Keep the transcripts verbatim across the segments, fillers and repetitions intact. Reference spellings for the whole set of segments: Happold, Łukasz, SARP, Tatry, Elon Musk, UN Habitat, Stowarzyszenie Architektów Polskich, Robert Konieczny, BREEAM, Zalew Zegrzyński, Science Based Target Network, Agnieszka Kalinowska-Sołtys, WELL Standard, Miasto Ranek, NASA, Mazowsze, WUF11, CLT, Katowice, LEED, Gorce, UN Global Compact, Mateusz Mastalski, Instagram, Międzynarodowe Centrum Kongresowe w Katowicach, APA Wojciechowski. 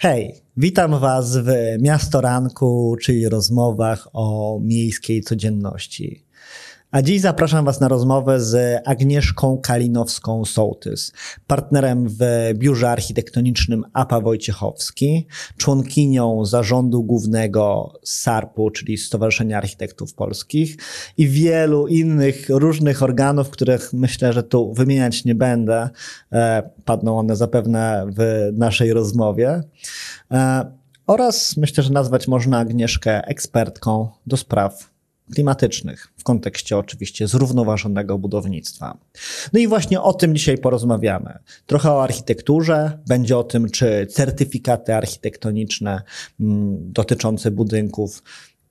Hej, witam Was w Miasto Ranku, czyli rozmowach o miejskiej codzienności. A dziś zapraszam Was na rozmowę z Agnieszką Kalinowską-Sołtys, partnerem w biurze architektonicznym A P A Wojciechowski, członkinią zarządu głównego sarpu, czyli Stowarzyszenia Architektów Polskich i wielu innych różnych organów, których myślę, że tu wymieniać nie będę. Padną one zapewne w naszej rozmowie. Oraz myślę, że nazwać można Agnieszkę ekspertką do spraw klimatycznych w kontekście oczywiście zrównoważonego budownictwa. No i właśnie o tym dzisiaj porozmawiamy. Trochę o architekturze, będzie o tym, czy certyfikaty architektoniczne dotyczące budynków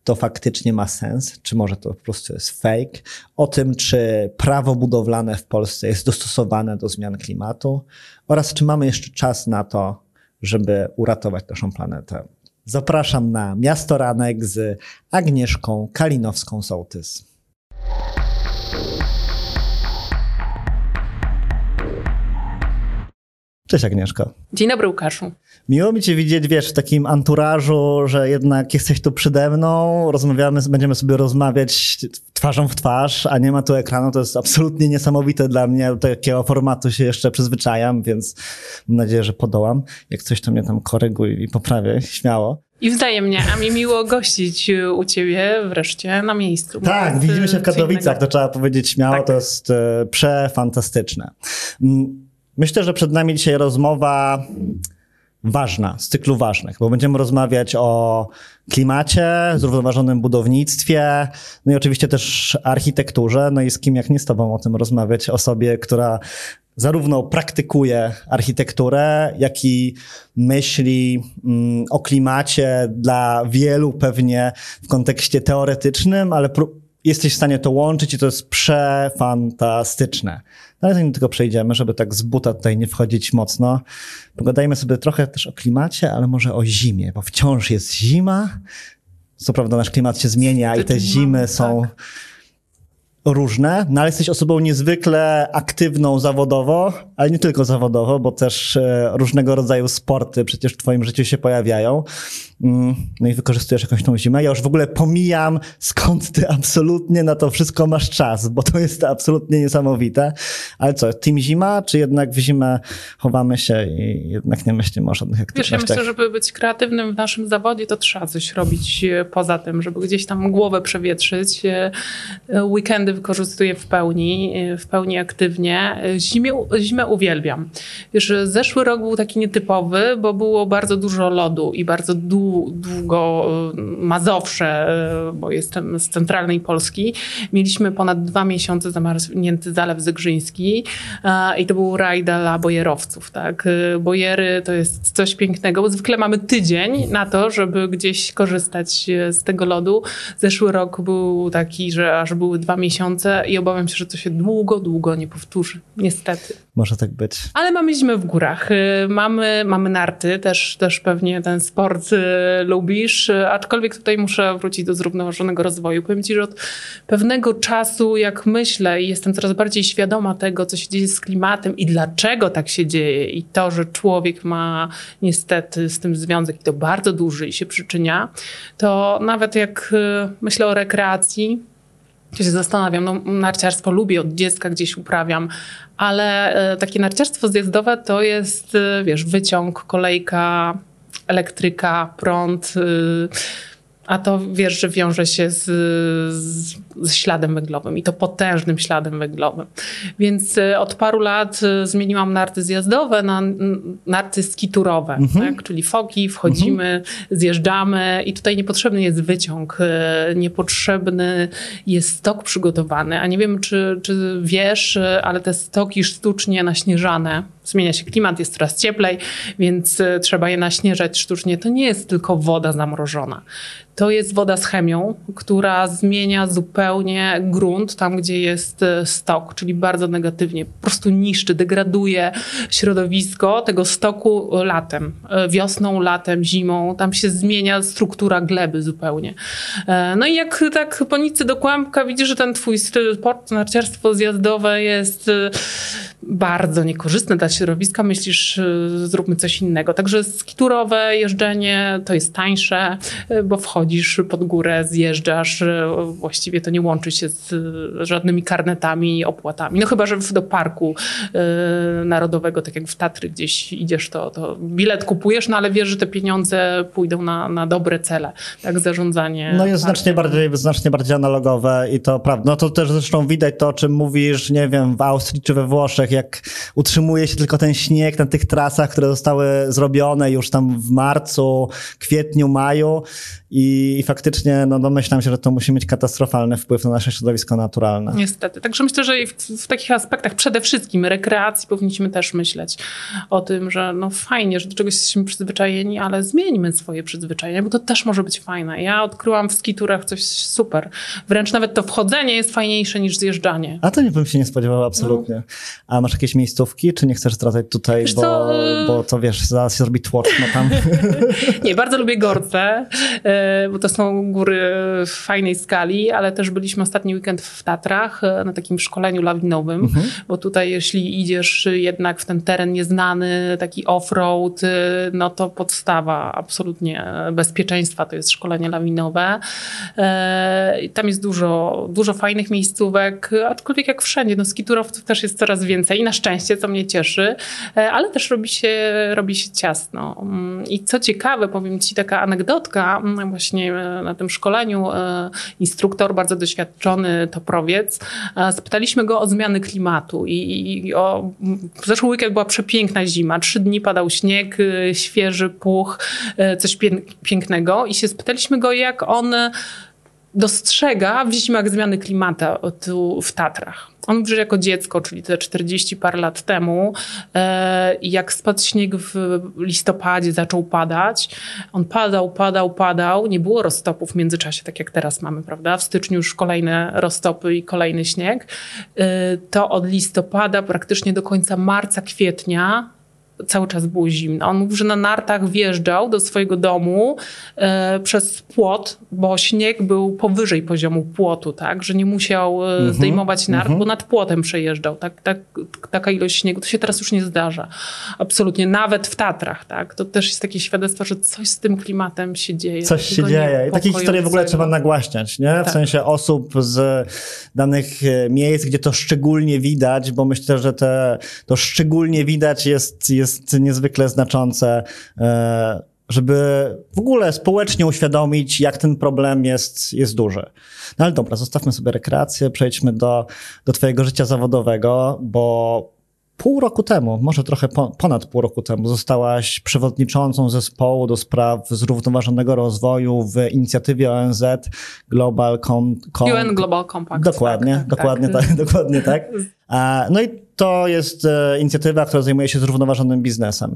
to faktycznie ma sens, czy może to po prostu jest fake. O tym, czy prawo budowlane w Polsce jest dostosowane do zmian klimatu oraz czy mamy jeszcze czas na to, żeby uratować naszą planetę. Zapraszam na Miasto Ranek z Agnieszką Kalinowską-Sołtys. Cześć Agnieszko. Dzień dobry Łukaszu. Miło mi Cię widzieć, wiesz, w takim anturażu, że jednak jesteś tu przede mną, rozmawiamy, będziemy sobie rozmawiać twarzą w twarz, a nie ma tu ekranu, to jest absolutnie niesamowite dla mnie, do takiego formatu się jeszcze przyzwyczajam, więc mam nadzieję, że podołam. Jak coś, to mnie tam koryguj i poprawię, śmiało. I wzajemnie, a mi miło gościć u Ciebie wreszcie na miejscu. Tak, widzimy się w Katowicach, to trzeba powiedzieć śmiało, tak. To jest przefantastyczne. Myślę, że przed nami dzisiaj rozmowa ważna, z cyklu ważnych, bo będziemy rozmawiać o klimacie, zrównoważonym budownictwie, no i oczywiście też architekturze, no i z kim jak nie z Tobą o tym rozmawiać, osobie, która zarówno praktykuje architekturę, jak i myśli mm, o klimacie dla wielu pewnie w kontekście teoretycznym, ale jesteś w stanie to łączyć i to jest przefantastyczne. Ale zanim do tego przejdziemy, żeby tak z buta tutaj nie wchodzić mocno, pogadajmy sobie trochę też o klimacie, ale może o zimie, bo wciąż jest zima. Co prawda nasz klimat się zmienia i te zimy są różne, no ale jesteś osobą niezwykle aktywną zawodowo, ale nie tylko zawodowo, bo też różnego rodzaju sporty przecież w twoim życiu się pojawiają. No i wykorzystujesz jakąś tą zimę. Ja już w ogóle pomijam, skąd ty absolutnie na to wszystko masz czas, bo to jest absolutnie niesamowite. Ale co, team zima, czy jednak w zimę chowamy się i jednak nie myślimy o żadnych aktywnościach? Wiesz, ja myślę, żeby być kreatywnym w naszym zawodzie, to trzeba coś robić poza tym, żeby gdzieś tam głowę przewietrzyć. Weekendy wykorzystuję w pełni, w pełni aktywnie. Zimie, zimę uwielbiam. Wiesz, zeszły rok był taki nietypowy, bo było bardzo dużo lodu i bardzo dużo długo Mazowsze, bo jestem z centralnej Polski. Mieliśmy ponad dwa miesiące zamarznięty Zalew Zegrzyński i to był raj dla bojerowców. Tak? Bojery to jest coś pięknego, bo zwykle mamy tydzień na to, żeby gdzieś korzystać z tego lodu. Zeszły rok był taki, że aż były dwa miesiące i obawiam się, że to się długo, długo nie powtórzy. Niestety. Może tak być. Ale mamy zimę w górach. Mamy, mamy narty, też, też pewnie ten sport lubisz, aczkolwiek tutaj muszę wrócić do zrównoważonego rozwoju. Powiem Ci, że od pewnego czasu, jak myślę i jestem coraz bardziej świadoma tego, co się dzieje z klimatem i dlaczego tak się dzieje i to, że człowiek ma niestety z tym związek i to bardzo duży i się przyczynia, to nawet jak myślę o rekreacji, to się zastanawiam, no narciarstwo lubię, od dziecka gdzieś uprawiam, ale takie narciarstwo zjazdowe to jest, wiesz, wyciąg, kolejka, elektryka, prąd, a to wiesz, że wiąże się z, z, z śladem węglowym i to potężnym śladem węglowym. Więc od paru lat zmieniłam narty zjazdowe na narty skiturowe, mm-hmm. tak? Czyli foki, wchodzimy, mm-hmm. zjeżdżamy i tutaj niepotrzebny jest wyciąg, niepotrzebny jest stok przygotowany, a nie wiem czy, czy wiesz, ale te stoki sztucznie naśnieżane, zmienia się klimat, jest coraz cieplej, więc trzeba je naśnieżać sztucznie. To nie jest tylko woda zamrożona. To jest woda z chemią, która zmienia zupełnie grunt tam, gdzie jest stok, czyli bardzo negatywnie. Po prostu niszczy, degraduje środowisko tego stoku latem. Wiosną, latem, zimą. Tam się zmienia struktura gleby zupełnie. No i jak tak po nicy do kłębka widzisz, że ten twój styl, narciarstwo zjazdowe jest bardzo niekorzystne dla środowiska, myślisz, zróbmy coś innego. Także skiturowe jeżdżenie to jest tańsze, bo wchodzisz pod górę, zjeżdżasz. Właściwie to nie łączy się z żadnymi karnetami i opłatami. No chyba, że do parku narodowego, tak jak w Tatry gdzieś idziesz, to, to bilet kupujesz, no ale wiesz, że te pieniądze pójdą na, na dobre cele. Tak, zarządzanie. No jest znacznie bardziej, znacznie bardziej analogowe i to prawda. No to też zresztą widać to, o czym mówisz, nie wiem, w Austrii czy we Włoszech, jak utrzymuje się tylko ten śnieg na tych trasach, które zostały zrobione już tam w marcu, kwietniu, maju i, i faktycznie no domyślam się, że to musi mieć katastrofalny wpływ na nasze środowisko naturalne. Niestety. Także myślę, że w, w takich aspektach przede wszystkim rekreacji powinniśmy też myśleć o tym, że no fajnie, że do czegoś jesteśmy przyzwyczajeni, ale zmieńmy swoje przyzwyczajenia, bo to też może być fajne. Ja odkryłam w skiturach coś super. Wręcz nawet to wchodzenie jest fajniejsze niż zjeżdżanie. A to nie bym się nie spodziewała absolutnie. No. A masz jakieś miejscówki, czy nie chcesz zdradzać tutaj, wiesz, bo, co? bo to wiesz, zaraz się zrobi tłoczno tam. Nie, bardzo lubię Gorce, bo to są góry w fajnej skali, ale też byliśmy ostatni weekend w Tatrach na takim szkoleniu lawinowym, mhm. bo tutaj jeśli idziesz jednak w ten teren nieznany, taki off-road, no to podstawa absolutnie bezpieczeństwa to jest szkolenie lawinowe. Tam jest dużo, dużo fajnych miejscówek, aczkolwiek jak wszędzie, no skiturowców też jest coraz więcej i na szczęście, co mnie cieszy, ale też robi się, robi się ciasno. I co ciekawe, powiem ci taka anegdotka, właśnie na tym szkoleniu instruktor, bardzo doświadczony toprowiec, spytaliśmy go o zmiany klimatu i, i o... Zeszły weekend była przepiękna zima, trzy dni padał śnieg, świeży puch, coś pie- pięknego i się spytaliśmy go, jak on dostrzega w zimach zmiany klimatu w Tatrach. On mówi, że jako dziecko, czyli te czterdzieści parę lat temu, e, jak spadł śnieg w listopadzie, zaczął padać, on padał, padał, padał, nie było roztopów w międzyczasie, tak jak teraz mamy, prawda? W styczniu już kolejne roztopy i kolejny śnieg. E, to od listopada praktycznie do końca marca, kwietnia cały czas było zimno. On mówił, że na nartach wjeżdżał do swojego domu e, przez płot, bo śnieg był powyżej poziomu płotu, tak, że nie musiał mm-hmm, zdejmować nart, mm-hmm. bo nad płotem przejeżdżał. Tak, tak, taka ilość śniegu, to się teraz już nie zdarza. Absolutnie, nawet w Tatrach, tak. To też jest takie świadectwo, że coś z tym klimatem się dzieje. Coś się dzieje i takie historie w ogóle trzeba nagłaśniać, nie? W tak. sensie osób z danych miejsc, gdzie to szczególnie widać, bo myślę, że te, to szczególnie widać jest, jest jest niezwykle znaczące, żeby w ogóle społecznie uświadomić, jak ten problem jest, jest duży. No ale dobra, zostawmy sobie rekreację, przejdźmy do, do twojego życia zawodowego, bo pół roku temu, może trochę po, ponad pół roku temu, zostałaś przewodniczącą zespołu do spraw zrównoważonego rozwoju w inicjatywie O N Z Global Compact. U N Global Compact. Dokładnie, tak, dokładnie tak. tak, dokładnie tak. No i to jest inicjatywa, która zajmuje się zrównoważonym biznesem.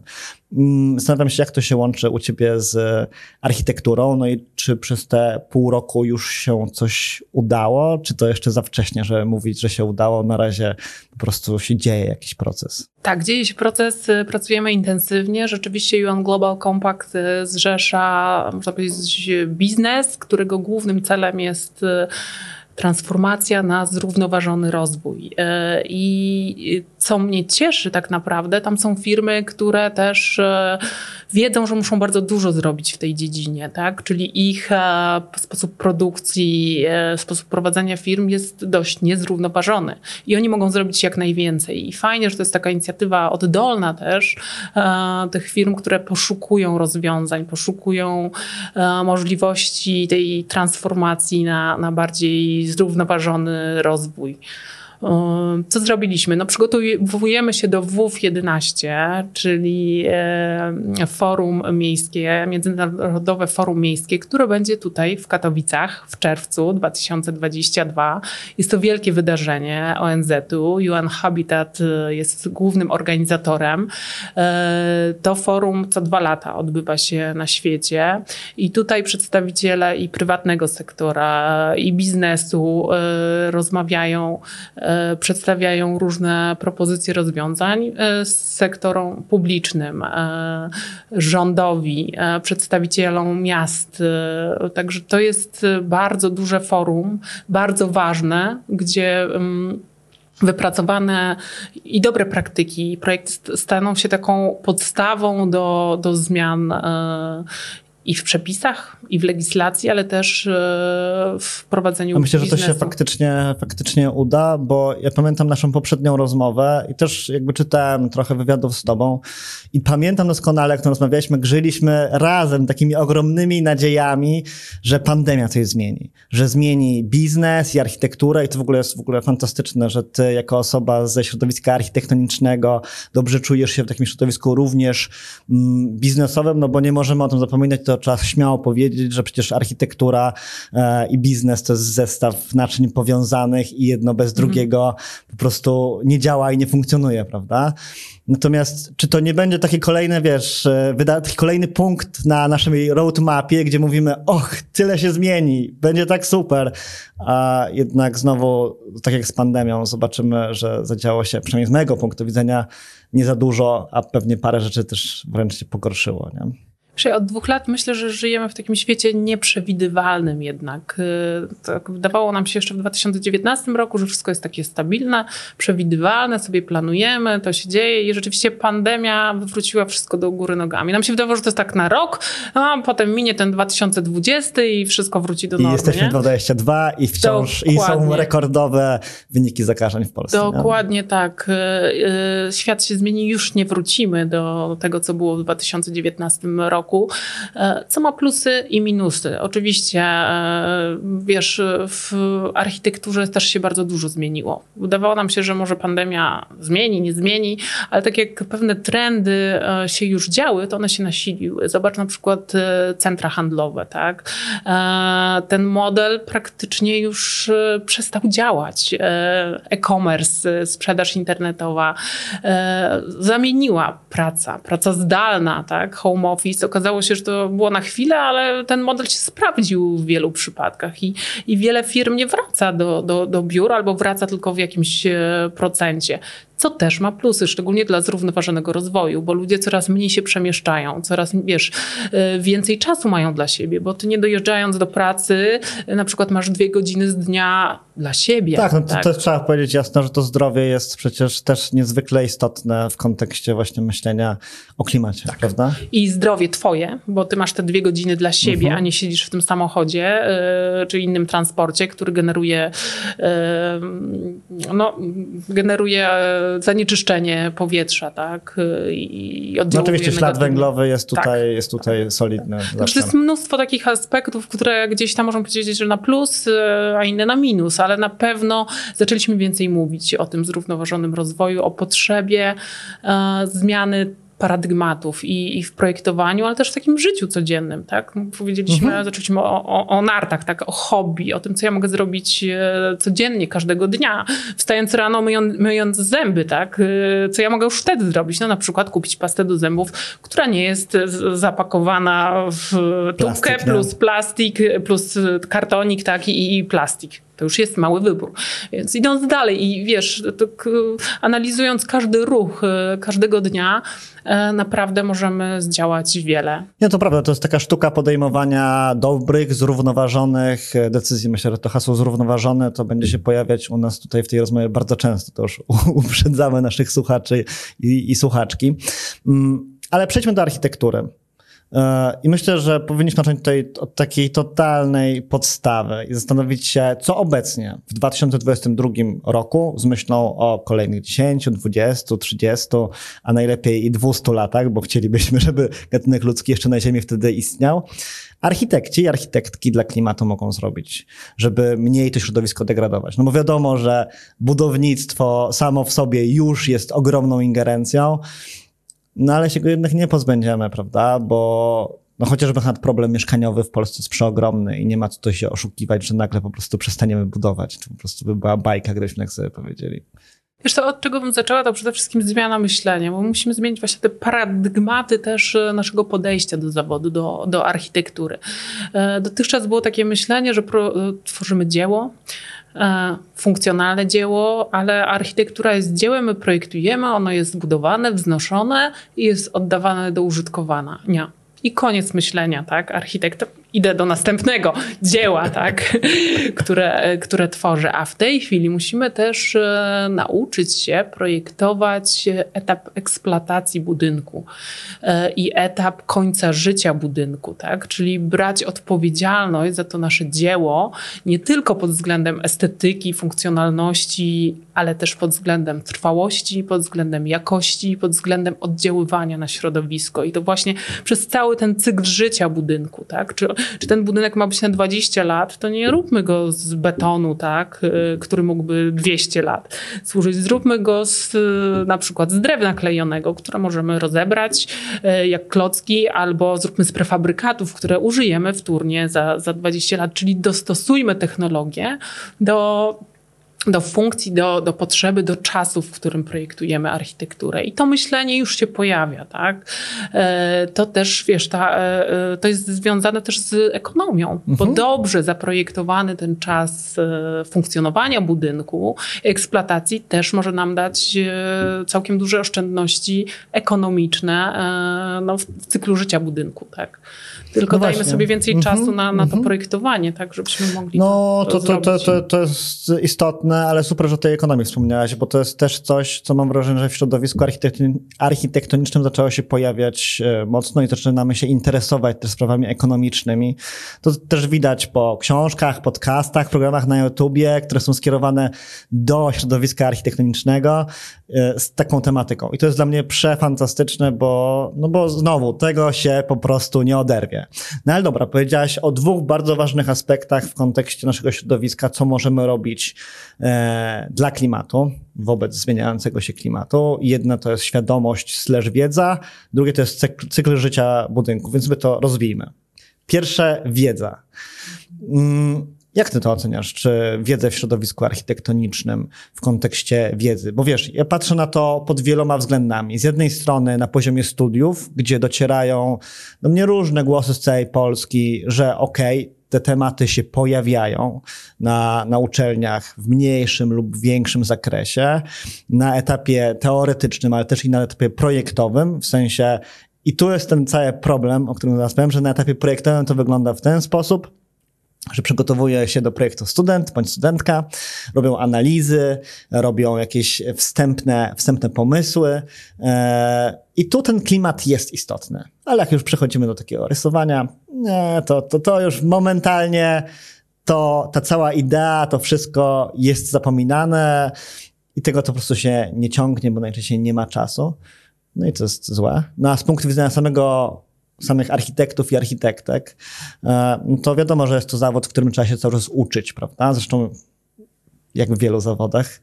Zastanawiam się, jak to się łączy u ciebie z architekturą, no i czy przez te pół roku już się coś udało, czy to jeszcze za wcześnie, żeby mówić, że się udało, na razie po prostu się dzieje jakiś proces? Tak, dzieje się proces, pracujemy intensywnie. Rzeczywiście U N Global Compact zrzesza, można powiedzieć, biznes, którego głównym celem jest transformacja na zrównoważony rozwój. I co mnie cieszy tak naprawdę, tam są firmy, które też wiedzą, że muszą bardzo dużo zrobić w tej dziedzinie, tak? Czyli ich sposób produkcji, sposób prowadzenia firm jest dość niezrównoważony i oni mogą zrobić jak najwięcej. I fajnie, że to jest taka inicjatywa oddolna też tych firm, które poszukują rozwiązań, poszukują możliwości tej transformacji na, na bardziej zrównoważony rozwój. Co zrobiliśmy? No przygotowujemy się do W U F jedenaście, czyli forum miejskie, Międzynarodowe Forum Miejskie, które będzie tutaj w Katowicach w czerwcu dwa tysiące dwudziestego drugiego. Jest to wielkie wydarzenie O N Z u. U N Habitat jest głównym organizatorem. To forum co dwa lata odbywa się na świecie i tutaj przedstawiciele i prywatnego sektora, i biznesu rozmawiają, przedstawiają różne propozycje rozwiązań sektorom publicznym, rządowi, przedstawicielom miast. Także to jest bardzo duże forum, bardzo ważne, gdzie wypracowane i dobre praktyki. Projekty staną się taką podstawą do, do zmian i w przepisach, i w legislacji, ale też w prowadzeniu biznesu. Myślę, że to się faktycznie, faktycznie uda, bo ja pamiętam naszą poprzednią rozmowę i też jakby czytałem trochę wywiadów z tobą i pamiętam doskonale, jak to rozmawialiśmy, grzyliśmy razem takimi ogromnymi nadziejami, że pandemia coś zmieni, że zmieni biznes i architekturę i to w ogóle jest w ogóle fantastyczne, że ty jako osoba ze środowiska architektonicznego dobrze czujesz się w takim środowisku również mm, biznesowym, no bo nie możemy o tym zapominać, to trzeba śmiało powiedzieć, że przecież architektura e, i biznes to jest zestaw naczyń powiązanych i jedno bez mhm. drugiego po prostu nie działa i nie funkcjonuje, prawda? Natomiast czy to nie będzie taki kolejny, wiesz, wyda- taki kolejny punkt na naszej roadmapie, gdzie mówimy, och, tyle się zmieni, będzie tak super, a jednak znowu, tak jak z pandemią, zobaczymy, że zadziało się, przynajmniej z mojego punktu widzenia, nie za dużo, a pewnie parę rzeczy też wręcz się pogorszyło, nie? Od dwóch lat myślę, że żyjemy w takim świecie nieprzewidywalnym jednak. Tak wydawało nam się jeszcze w dwa tysiące dziewiętnastym roku, że wszystko jest takie stabilne, przewidywalne, sobie planujemy, to się dzieje i rzeczywiście pandemia wywróciła wszystko do góry nogami. Nam się wydawało, że to jest tak na rok, a potem minie ten dwa tysiące dwudziesty i wszystko wróci do normy. I jesteśmy dwadzieścia dwa i wciąż i są rekordowe wyniki zakażeń w Polsce. Dokładnie, nie? Tak. Świat się zmieni, już nie wrócimy do tego, co było w dwa tysiące dziewiętnastym roku. Roku, co ma plusy i minusy. Oczywiście, wiesz, w architekturze też się bardzo dużo zmieniło. Wydawało nam się, że może pandemia zmieni, nie zmieni, ale tak jak pewne trendy się już działy, to one się nasiliły. Zobacz na przykład centra handlowe, tak? Ten model praktycznie już przestał działać. E-commerce, sprzedaż internetowa, zamieniła praca, praca zdalna, tak? Home office. Okazało się, że to było na chwilę, ale ten model się sprawdził w wielu przypadkach i, i wiele firm nie wraca do, do, do biur albo wraca tylko w jakimś procencie. Co też ma plusy, szczególnie dla zrównoważonego rozwoju, bo ludzie coraz mniej się przemieszczają, coraz, wiesz, więcej czasu mają dla siebie, bo ty nie dojeżdżając do pracy, na przykład masz dwie godziny z dnia dla siebie. Tak, no to tak. Też trzeba powiedzieć jasno, że to zdrowie jest przecież też niezwykle istotne w kontekście właśnie myślenia o klimacie, tak. Prawda? I zdrowie twoje, bo ty masz te dwie godziny dla siebie, mhm. a nie siedzisz w tym samochodzie yy, czy innym transporcie, który generuje, yy, no, generuje zanieczyszczenie powietrza, tak? I oddziałuje. No oczywiście ślad węglowy jest tutaj, tak, jest tutaj solidny. Tak. Znaczy, jest mnóstwo takich aspektów, które gdzieś tam możemy powiedzieć, że na plus, a inne na minus, ale na pewno zaczęliśmy więcej mówić o tym zrównoważonym rozwoju, o potrzebie e, zmiany paradygmatów i, i w projektowaniu, ale też w takim życiu codziennym, tak? Powiedzieliśmy, mhm. zaczęliśmy o, o, o nartach, tak? O hobby, o tym, co ja mogę zrobić codziennie, każdego dnia. Wstając rano, myjąc, myjąc zęby, tak? Co ja mogę już wtedy zrobić? No na przykład kupić pastę do zębów, która nie jest zapakowana w tubkę, plus plastik, plus kartonik, tak? I, i plastik. To już jest mały wybór. Więc idąc dalej i wiesz, tak analizując każdy ruch każdego dnia, naprawdę możemy zdziałać wiele. Nie, to prawda, to jest taka sztuka podejmowania dobrych, zrównoważonych decyzji. Myślę, że to hasło zrównoważone to będzie się pojawiać u nas tutaj w tej rozmowie bardzo często. To już uprzedzamy naszych słuchaczy i, i słuchaczki. Ale przejdźmy do architektury. I myślę, że powinniśmy zacząć tutaj od takiej totalnej podstawy i zastanowić się, co obecnie w dwa tysiące dwudziestym drugim roku z myślą o kolejnych dziesięciu, dwudziestu, trzydziestu, a najlepiej i dwustu latach, bo chcielibyśmy, żeby gatunek ludzki jeszcze na Ziemi wtedy istniał. Architekci i architektki dla klimatu mogą zrobić, żeby mniej to środowisko degradować. No bo wiadomo, że budownictwo samo w sobie już jest ogromną ingerencją. No ale się go jednak nie pozbędziemy, prawda? Bo no chociażby problem mieszkaniowy w Polsce jest przeogromny i nie ma co to się oszukiwać, że nagle po prostu przestaniemy budować. To po prostu by była bajka, gdybyśmy tak sobie powiedzieli. Wiesz co, od czego bym zaczęła, to przede wszystkim zmiana myślenia, bo musimy zmienić właśnie te paradygmaty też naszego podejścia do zawodu, do, do architektury. Dotychczas było takie myślenie, że pro, tworzymy dzieło, funkcjonalne dzieło, ale architektura jest dziełem, my projektujemy, ono jest budowane, wznoszone i jest oddawane do użytkowania. I koniec myślenia, tak? Architekt idę do następnego dzieła, tak, które, które tworzę. A w tej chwili musimy też nauczyć się projektować etap eksploatacji budynku i etap końca życia budynku, tak, czyli brać odpowiedzialność za to nasze dzieło nie tylko pod względem estetyki, funkcjonalności, ale też pod względem trwałości, pod względem jakości, pod względem oddziaływania na środowisko. I to właśnie przez cały ten cykl życia budynku, tak? Czy, czy ten budynek ma być na dwadzieścia lat, to nie róbmy go z betonu, tak? Który mógłby dwieście lat służyć. Zróbmy go z, na przykład z drewna klejonego, które możemy rozebrać jak klocki, albo zróbmy z prefabrykatów, które użyjemy wtórnie za, za dwadzieścia lat. Czyli dostosujmy technologię do do funkcji, do, do potrzeby, do czasu, w którym projektujemy architekturę. I to myślenie już się pojawia, tak? To też, wiesz, ta, to jest związane też z ekonomią, mhm. bo dobrze zaprojektowany ten czas funkcjonowania budynku, eksploatacji też może nam dać całkiem duże oszczędności ekonomiczne no, w cyklu życia budynku, tak? Tylko no dajmy właśnie. sobie więcej mhm. czasu na, na to mhm. projektowanie, tak? Żebyśmy mogli no, to, to, to, to, to, to jest istotne, ale super, że o tej ekonomii wspomniałaś, bo to jest też coś, co mam wrażenie, że w środowisku architektonicznym zaczęło się pojawiać mocno i zaczynamy się interesować też sprawami ekonomicznymi. To też widać po książkach, podcastach, programach na YouTubie, które są skierowane do środowiska architektonicznego z taką tematyką. I to jest dla mnie przefantastyczne, bo, no bo znowu tego się po prostu nie oderwie. No ale dobra, powiedziałaś o dwóch bardzo ważnych aspektach w kontekście naszego środowiska, co możemy robić dla klimatu, wobec zmieniającego się klimatu. Jedna to jest świadomość slash wiedza, drugie to jest cykl, cykl życia budynku, więc my to rozwijmy. Pierwsze, wiedza. Jak ty to oceniasz? Czy wiedzę w środowisku architektonicznym w kontekście wiedzy? Bo wiesz, ja patrzę na to pod wieloma względami. Z jednej strony na poziomie studiów, gdzie docierają do mnie różne głosy z całej Polski, że okej, okay, te tematy się pojawiają na, na uczelniach w mniejszym lub większym zakresie, na etapie teoretycznym, ale też i na etapie projektowym, w sensie, i tu jest ten cały problem, o którym zaraz powiem, że na etapie projektowym to wygląda w ten sposób, że przygotowuje się do projektu student bądź studentka, robią analizy, robią jakieś wstępne, wstępne pomysły i tu ten klimat jest istotny. Ale jak już przechodzimy do takiego rysowania, to, to, to już momentalnie to, ta cała idea, to wszystko jest zapominane i tego to po prostu się nie ciągnie, bo najczęściej nie ma czasu. No i to jest złe. No a z punktu widzenia samego samych architektów i architektek, to wiadomo, że jest to zawód, w którym trzeba się cały czas uczyć, prawda? Zresztą jak w wielu zawodach.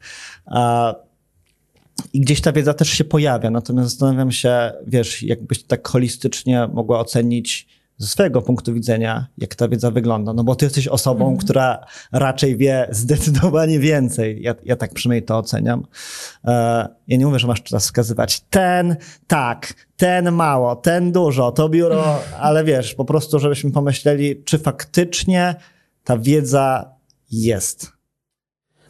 I gdzieś ta wiedza też się pojawia, natomiast zastanawiam się, wiesz, jakbyś tak holistycznie mogła ocenić ze swojego punktu widzenia, jak ta wiedza wygląda. No bo ty jesteś osobą, mhm. która raczej wie zdecydowanie więcej. Ja, ja tak przynajmniej to oceniam. Ja nie mówię, że masz czas wskazywać ten, tak, ten mało, ten dużo, to biuro, ale wiesz, po prostu żebyśmy pomyśleli, czy faktycznie ta wiedza jest.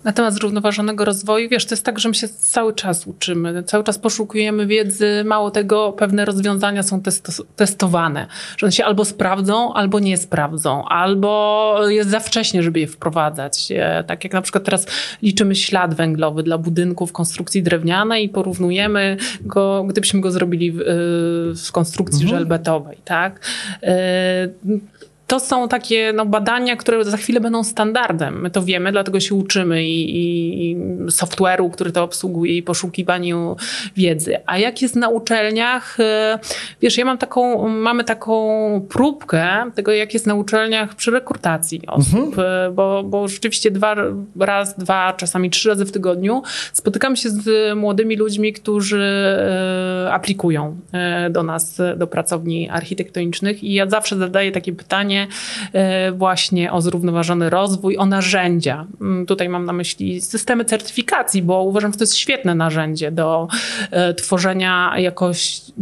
Na temat zrównoważonego rozwoju, wiesz, to jest tak, że my się cały czas uczymy, cały czas poszukujemy wiedzy, mało tego, pewne rozwiązania są testo- testowane, że one się albo sprawdzą, albo nie sprawdzą, albo jest za wcześnie, żeby je wprowadzać. Tak jak na przykład teraz liczymy ślad węglowy dla budynków konstrukcji drewnianej i porównujemy go, gdybyśmy go zrobili w, w konstrukcji mhm. żelbetowej, tak? Y- To są takie no, badania, które za chwilę będą standardem. My to wiemy, dlatego się uczymy i, i, i software'u, który to obsługuje i poszukiwaniu wiedzy. A jak jest na uczelniach? Wiesz, ja mam taką, mamy taką próbkę tego, jak jest na uczelniach przy rekrutacji osób, mhm. bo, bo rzeczywiście dwa, raz, dwa, czasami trzy razy w tygodniu spotykam się z młodymi ludźmi, którzy aplikują do nas, do pracowni architektonicznych i ja zawsze zadaję takie pytanie, właśnie o zrównoważony rozwój, o narzędzia. Tutaj mam na myśli systemy certyfikacji, bo uważam, że to jest świetne narzędzie do tworzenia jakości,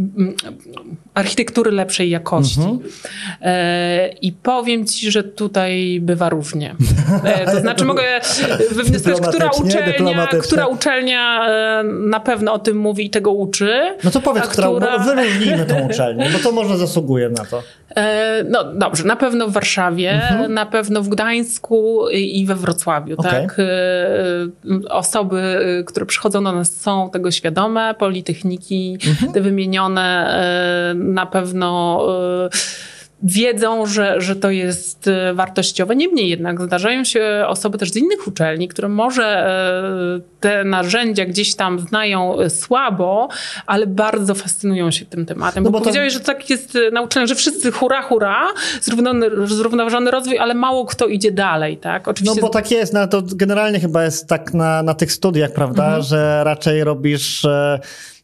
architektury lepszej jakości. Mhm. I powiem ci, że tutaj bywa różnie. To znaczy mogę wywnioskować, która uczelnia, która uczelnia na pewno o tym mówi i tego uczy. No to powiedz, która... która... wyróżnijmy tą uczelnię, bo to może zasługuje na to. No dobrze, na pewno w Warszawie, mhm. na pewno w Gdańsku i we Wrocławiu. Okay. Tak? Osoby, które przychodzą do nas, są tego świadome, politechniki mhm. te wymienione na pewno wiedzą, że, że to jest wartościowe. Niemniej jednak zdarzają się osoby też z innych uczelni, które może te narzędzia gdzieś tam znają słabo, ale bardzo fascynują się tym tematem. No bo bo to... powiedziałeś, że tak jest na uczelniach, że wszyscy hura, hura, zrównoważony rozwój, ale mało kto idzie dalej, tak? Oczywiście... No bo tak jest, no to generalnie chyba jest tak na, na tych studiach, prawda, mhm. że raczej robisz...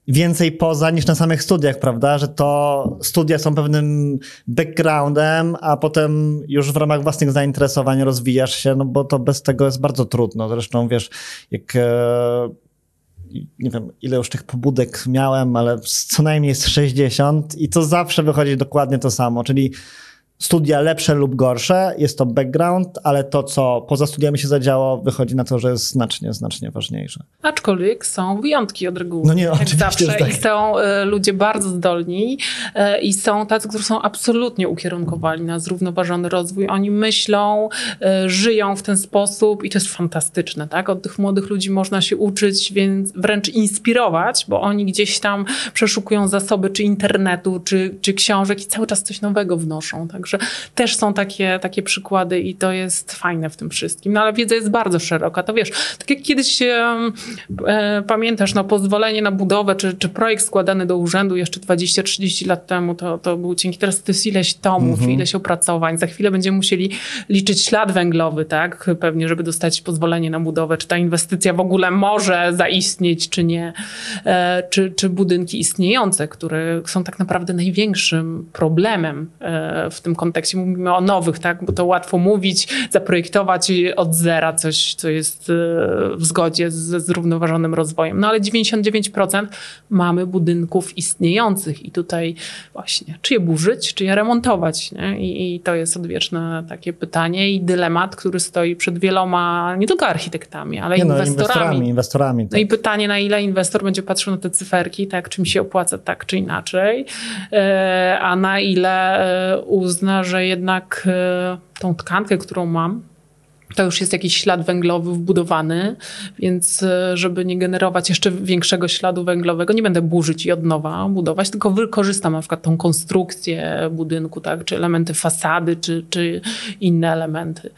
więcej poza niż na samych studiach, prawda? Że to studia są pewnym backgroundem, a potem już w ramach własnych zainteresowań rozwijasz się, no bo to bez tego jest bardzo trudno. Zresztą wiesz, jak... nie wiem, ile już tych pobudek miałem, ale co najmniej jest sześćdziesiąt i to zawsze wychodzi dokładnie to samo, czyli studia lepsze lub gorsze, jest to background, ale to, co poza studiami się zadziało, wychodzi na to, że jest znacznie, znacznie ważniejsze. Aczkolwiek są wyjątki od reguły. No nie, jak zawsze. Tak. I są y, ludzie bardzo zdolni y, i są tacy, którzy są absolutnie ukierunkowani na zrównoważony rozwój. Oni myślą, y, żyją w ten sposób i to jest fantastyczne, tak? Od tych młodych ludzi można się uczyć, więc wręcz inspirować, bo oni gdzieś tam przeszukują zasoby czy internetu, czy, czy książek i cały czas coś nowego wnoszą, tak? Także też są takie, takie przykłady i to jest fajne w tym wszystkim. No ale wiedza jest bardzo szeroka. To wiesz, tak jak kiedyś e, e, pamiętasz, no pozwolenie na budowę, czy, czy projekt składany do urzędu jeszcze dwadzieścia trzydzieści lat temu, to, to był cienki. Teraz to jest ileś tomów, mm-hmm. ileś opracowań. Za chwilę będziemy musieli liczyć ślad węglowy, tak? Pewnie, żeby dostać pozwolenie na budowę. Czy ta inwestycja w ogóle może zaistnieć, czy nie. E, czy, czy budynki istniejące, które są tak naprawdę największym problemem e, w tym kontekście. Mówimy o nowych, tak? Bo to łatwo mówić, zaprojektować od zera coś, co jest w zgodzie ze zrównoważonym rozwojem. No ale dziewięćdziesiąt dziewięć procent mamy budynków istniejących i tutaj właśnie, czy je burzyć, czy je remontować, nie? I, i to jest odwieczne takie pytanie i dylemat, który stoi przed wieloma, nie tylko architektami, ale nie, no, inwestorami. inwestorami, inwestorami tak. No i pytanie, na ile inwestor będzie patrzył na te cyferki, tak? Czy mi się opłaca tak, czy inaczej, e, a na ile uz Zna, że jednak y, tą tkankę, którą mam, to już jest jakiś ślad węglowy wbudowany, więc y, żeby nie generować jeszcze większego śladu węglowego, nie będę burzyć i od nowa budować, tylko wykorzystam na przykład tą konstrukcję budynku, tak, czy elementy fasady, czy, czy inne elementy.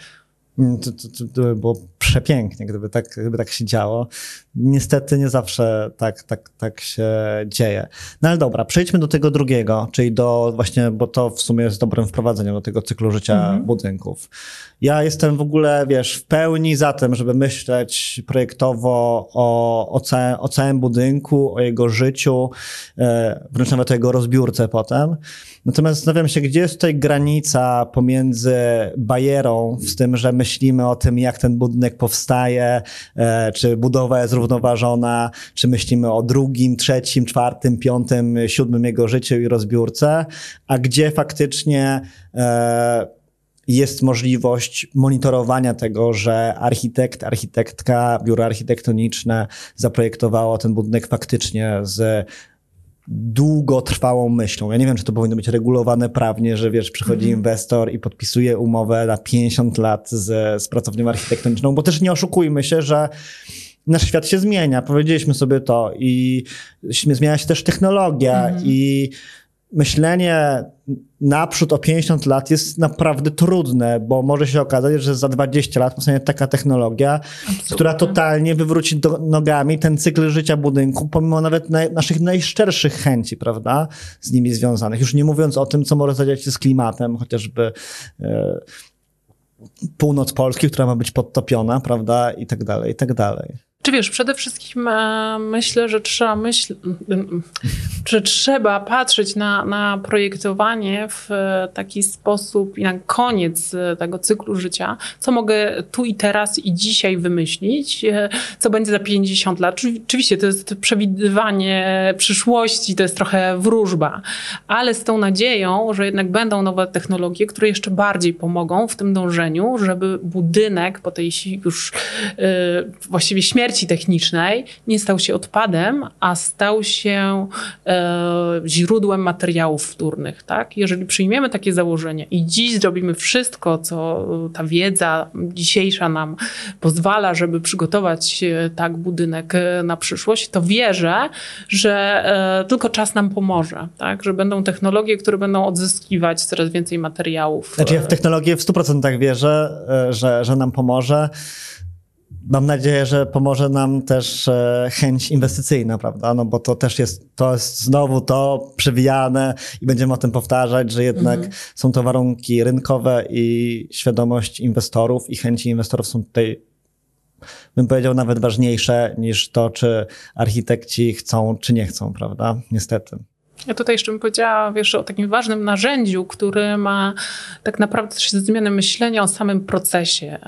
To, to, to, to by było przepięknie, gdyby tak, gdyby tak się działo. Niestety nie zawsze tak, tak, tak się dzieje. No ale dobra, przejdźmy do tego drugiego, czyli do właśnie, bo to w sumie jest dobrym wprowadzeniem do tego cyklu życia mhm. budynków. Ja jestem w ogóle, wiesz, w pełni za tym, żeby myśleć projektowo o, o, ca- o całym budynku, o jego życiu, e, wręcz nawet o jego rozbiórce potem. Natomiast zastanawiam się, gdzie jest tutaj granica pomiędzy barierą z tym, że myślimy o tym, jak ten budynek powstaje, e, czy budowa jest równoważona, czy myślimy o drugim, trzecim, czwartym, piątym, siódmym jego życiu i rozbiórce, a gdzie faktycznie e, jest możliwość monitorowania tego, że architekt, architektka, biuro architektoniczne zaprojektowało ten budynek faktycznie z długotrwałą myślą. Ja nie wiem, czy to powinno być regulowane prawnie, że wiesz, przychodzi mm. inwestor i podpisuje umowę na pięćdziesiąt lat z, z pracownią architektoniczną, bo też nie oszukujmy się, że nasz świat się zmienia. Powiedzieliśmy sobie to i zmienia się też technologia mm. i myślenie naprzód o pięćdziesiąt lat jest naprawdę trudne, bo może się okazać, że za dwadzieścia lat powstanie taka technologia, absolutnie, która totalnie wywróci do, nogami ten cykl życia budynku, pomimo nawet naj, naszych najszczerszych chęci, prawda, z nimi związanych. Już nie mówiąc o tym, co może zadziać się z klimatem, chociażby yy, północ Polski, która ma być podtopiona, prawda, i tak dalej, i tak dalej. Czy wiesz, przede wszystkim myślę, że trzeba myśl, że trzeba patrzeć na, na projektowanie w taki sposób i na koniec tego cyklu życia, co mogę tu i teraz i dzisiaj wymyślić, co będzie za pięćdziesiąt lat. Oczywiście to jest przewidywanie przyszłości, to jest trochę wróżba, ale z tą nadzieją, że jednak będą nowe technologie, które jeszcze bardziej pomogą w tym dążeniu, żeby budynek po tej już właściwie śmierci śmierci technicznej nie stał się odpadem, a stał się e, źródłem materiałów wtórnych. Tak? Jeżeli przyjmiemy takie założenie i dziś zrobimy wszystko, co ta wiedza dzisiejsza nam pozwala, żeby przygotować tak budynek na przyszłość, to wierzę, że e, tylko czas nam pomoże, tak? Że będą technologie, które będą odzyskiwać coraz więcej materiałów. Znaczy ja w technologię w stu procentach wierzę, że, że nam pomoże. Mam nadzieję, że pomoże nam też chęć inwestycyjna, prawda? No bo to też jest, to jest znowu to przewijane i będziemy o tym powtarzać, że jednak mhm. są to warunki rynkowe i świadomość inwestorów i chęci inwestorów są tutaj, bym powiedział, nawet ważniejsze niż to, czy architekci chcą, czy nie chcą, prawda? Niestety. Ja tutaj jeszcze bym powiedziała, wiesz, o takim ważnym narzędziu, który ma tak naprawdę też zmianę myślenia o samym procesie,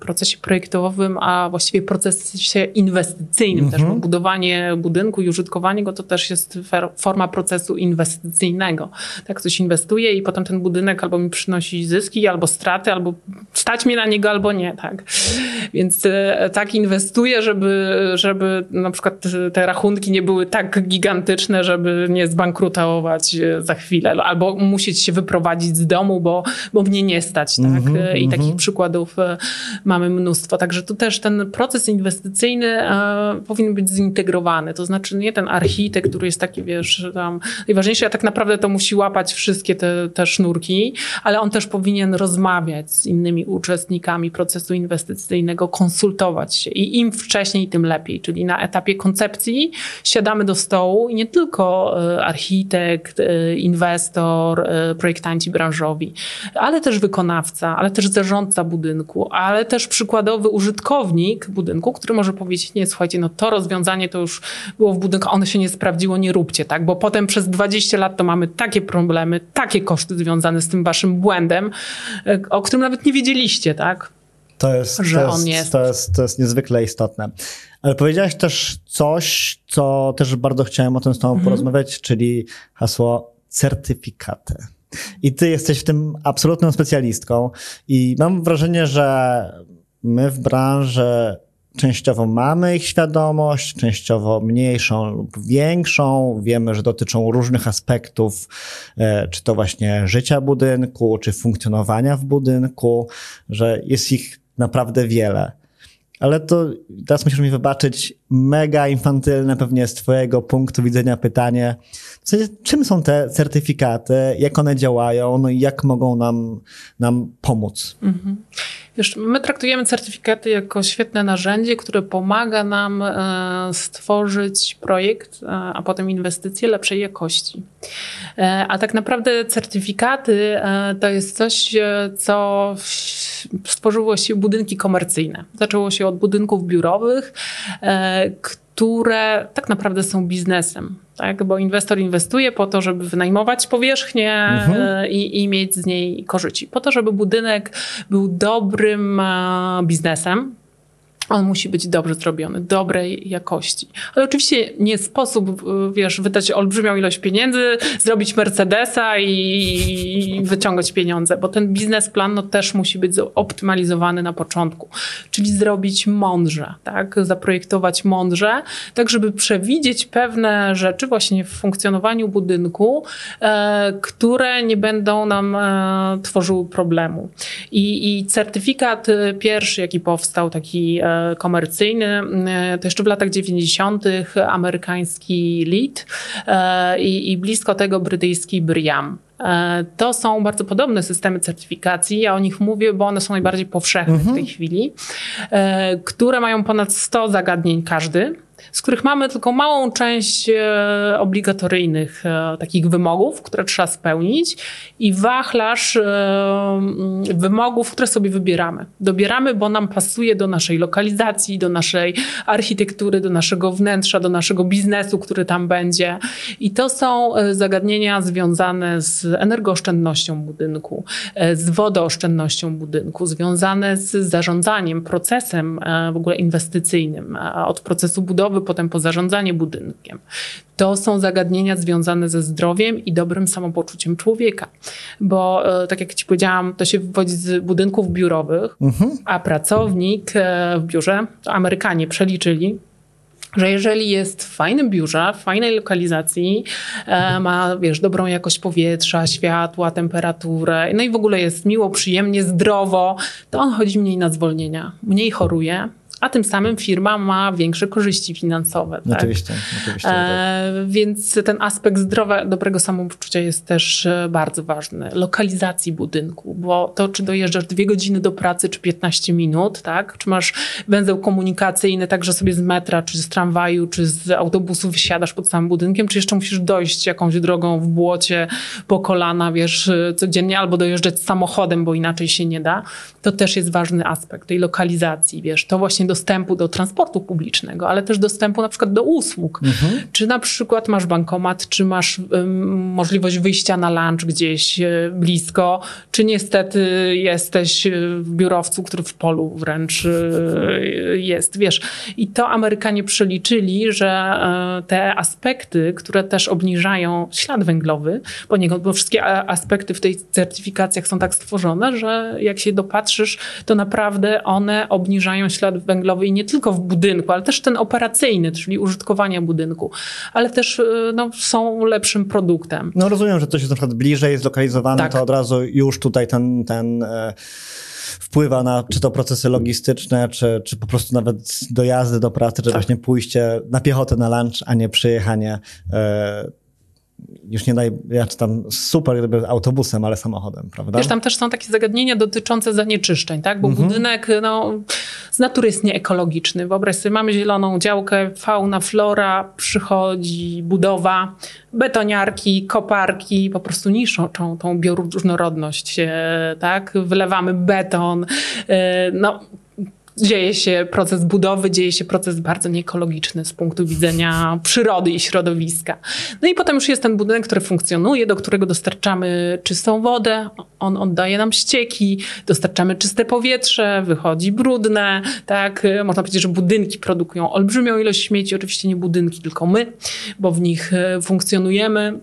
procesie projektowym, a właściwie procesie inwestycyjnym mm-hmm. też, bo budowanie budynku i użytkowanie go to też jest forma procesu inwestycyjnego. Tak, ktoś inwestuje i potem ten budynek albo mi przynosi zyski, albo straty, albo stać mnie na niego, albo nie, tak. Więc tak inwestuję, żeby, żeby na przykład te rachunki nie były tak gigantyczne, żeby nie zbankrutować za chwilę, albo musieć się wyprowadzić z domu, bo, bo mnie nie stać. Tak? Mm-hmm, I takich mm-hmm. przykładów mamy mnóstwo. Także tu też ten proces inwestycyjny e, powinien być zintegrowany. To znaczy nie ten architekt, który jest taki, wiesz, tam najważniejszy, a tak naprawdę to musi łapać wszystkie te, te sznurki, ale on też powinien rozmawiać z innymi uczestnikami procesu inwestycyjnego, konsultować się i im wcześniej, tym lepiej. Czyli na etapie koncepcji siadamy do stołu i nie tylko architekt, architekt, inwestor, projektanci branżowi, ale też wykonawca, ale też zarządca budynku, ale też przykładowy użytkownik budynku, który może powiedzieć, nie, słuchajcie, no to rozwiązanie to już było w budynku, ono się nie sprawdziło, nie róbcie, tak, bo potem przez dwadzieścia lat to mamy takie problemy, takie koszty związane z tym waszym błędem, o którym nawet nie wiedzieliście, tak. To jest, że to, on jest, jest. To, jest, to jest niezwykle istotne. Ale powiedziałaś też coś, co też bardzo chciałem o tym z tobą mhm. porozmawiać, czyli hasło certyfikaty. I ty jesteś w tym absolutną specjalistką i mam wrażenie, że my w branży częściowo mamy ich świadomość, częściowo mniejszą lub większą. Wiemy, że dotyczą różnych aspektów, czy to właśnie życia budynku, czy funkcjonowania w budynku, że jest ich naprawdę wiele. Ale to, teraz musisz mi wybaczyć, mega infantylne pewnie z twojego punktu widzenia pytanie, w sensie, czym są te certyfikaty, jak one działają, no i jak mogą nam, nam pomóc? Mhm. Wiesz, my traktujemy certyfikaty jako świetne narzędzie, które pomaga nam stworzyć projekt, a potem inwestycje lepszej jakości. A tak naprawdę certyfikaty to jest coś, co stworzyło się budynki komercyjne. Zaczęło się od budynków biurowych, które tak naprawdę są biznesem. Tak? Bo inwestor inwestuje po to, żeby wynajmować powierzchnię mhm. i, i mieć z niej korzyści. Po to, żeby budynek był dobrym biznesem, on musi być dobrze zrobiony, dobrej jakości. Ale oczywiście nie sposób, wiesz, wydać olbrzymią ilość pieniędzy, zrobić Mercedesa i, i wyciągać pieniądze, bo ten biznesplan no, też musi być optymalizowany na początku. Czyli zrobić mądrze, tak? Zaprojektować mądrze, tak żeby przewidzieć pewne rzeczy właśnie w funkcjonowaniu budynku, e, które nie będą nam e, tworzyły problemu. I, I certyfikat pierwszy, jaki powstał, taki e, komercyjny, to jeszcze w latach dziewięćdziesiątych amerykański LEED i, i blisko tego brytyjski BREEAM. To są bardzo podobne systemy certyfikacji, ja o nich mówię, bo one są najbardziej powszechne mhm. w tej chwili, które mają ponad sto zagadnień każdy, z których mamy tylko małą część obligatoryjnych takich wymogów, które trzeba spełnić i wachlarz wymogów, które sobie wybieramy. Dobieramy, bo nam pasuje do naszej lokalizacji, do naszej architektury, do naszego wnętrza, do naszego biznesu, który tam będzie. I to są zagadnienia związane z energooszczędnością budynku, z wodooszczędnością budynku, związane z zarządzaniem, procesem w ogóle inwestycyjnym, od procesu budowy budowy, potem po zarządzanie budynkiem. To są zagadnienia związane ze zdrowiem i dobrym samopoczuciem człowieka, bo tak jak ci powiedziałam, to się wywodzi z budynków biurowych, mhm. a pracownik w biurze, to Amerykanie przeliczyli, że jeżeli jest w fajnym biurze, w fajnej lokalizacji, e, ma wiesz, dobrą jakość powietrza, światła, temperaturę, no i w ogóle jest miło, przyjemnie, zdrowo, to on chodzi mniej na zwolnienia, mniej choruje, a tym samym firma ma większe korzyści finansowe. Tak? Oczywiście. oczywiście tak. E, więc ten aspekt zdrowia, dobrego samopoczucia jest też bardzo ważny. Lokalizacji budynku, bo to czy dojeżdżasz dwie godziny do pracy, czy piętnaście minut, tak? Czy masz węzeł komunikacyjny, tak, że sobie z metra, czy z tramwaju, czy z autobusu wysiadasz pod samym budynkiem, czy jeszcze musisz dojść jakąś drogą w błocie po kolana, wiesz, codziennie, albo dojeżdżać samochodem, bo inaczej się nie da. To też jest ważny aspekt tej lokalizacji, wiesz. To właśnie dostępu do transportu publicznego, ale też dostępu na przykład do usług. Mhm. Czy na przykład masz bankomat, czy masz um, możliwość wyjścia na lunch gdzieś y, blisko, czy niestety jesteś w biurowcu, który w polu wręcz y, jest, wiesz. I to Amerykanie przeliczyli, że y, te aspekty, które też obniżają ślad węglowy, poniekąd, bo wszystkie aspekty w tych certyfikacjach są tak stworzone, że jak się dopatrzysz, to naprawdę one obniżają ślad węglowy i nie tylko w budynku, ale też ten operacyjny, czyli użytkowania budynku, ale też no, są lepszym produktem. No rozumiem, że coś jest na przykład bliżej zlokalizowane, tak. To od razu już tutaj ten, ten e, wpływa na czy to procesy logistyczne, czy, czy po prostu nawet dojazdy do pracy, czy tak. Właśnie pójście na piechotę na lunch, a nie przyjechanie e, już nie daj, ja czytam super, gdyby autobusem, ale samochodem, prawda? Wiesz, tam też są takie zagadnienia dotyczące zanieczyszczeń, tak? Bo mhm. budynek no, z natury jest nieekologiczny. Wyobraź sobie, mamy zieloną działkę, fauna, flora, przychodzi budowa, betoniarki, koparki, po prostu niszczą tą bioróżnorodność, tak? Wylewamy beton, no... Dzieje się proces budowy, dzieje się proces bardzo nieekologiczny z punktu widzenia przyrody i środowiska. No i potem już jest ten budynek, który funkcjonuje, do którego dostarczamy czystą wodę, on oddaje nam ścieki, dostarczamy czyste powietrze, wychodzi brudne, tak? Można powiedzieć, że budynki produkują olbrzymią ilość śmieci, oczywiście nie budynki, tylko my, bo w nich funkcjonujemy.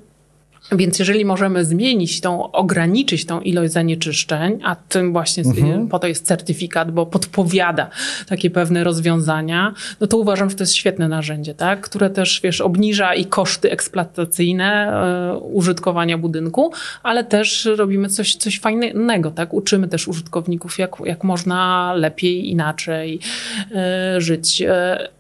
Więc jeżeli możemy zmienić tą, ograniczyć tą ilość zanieczyszczeń, a tym właśnie mhm. po to jest certyfikat, bo podpowiada takie pewne rozwiązania, no to uważam, że to jest świetne narzędzie, tak? Które też, wiesz, obniża i koszty eksploatacyjne y, użytkowania budynku, ale też robimy coś, coś fajnego, tak? Uczymy też użytkowników, jak, jak można lepiej, inaczej y, żyć. Y,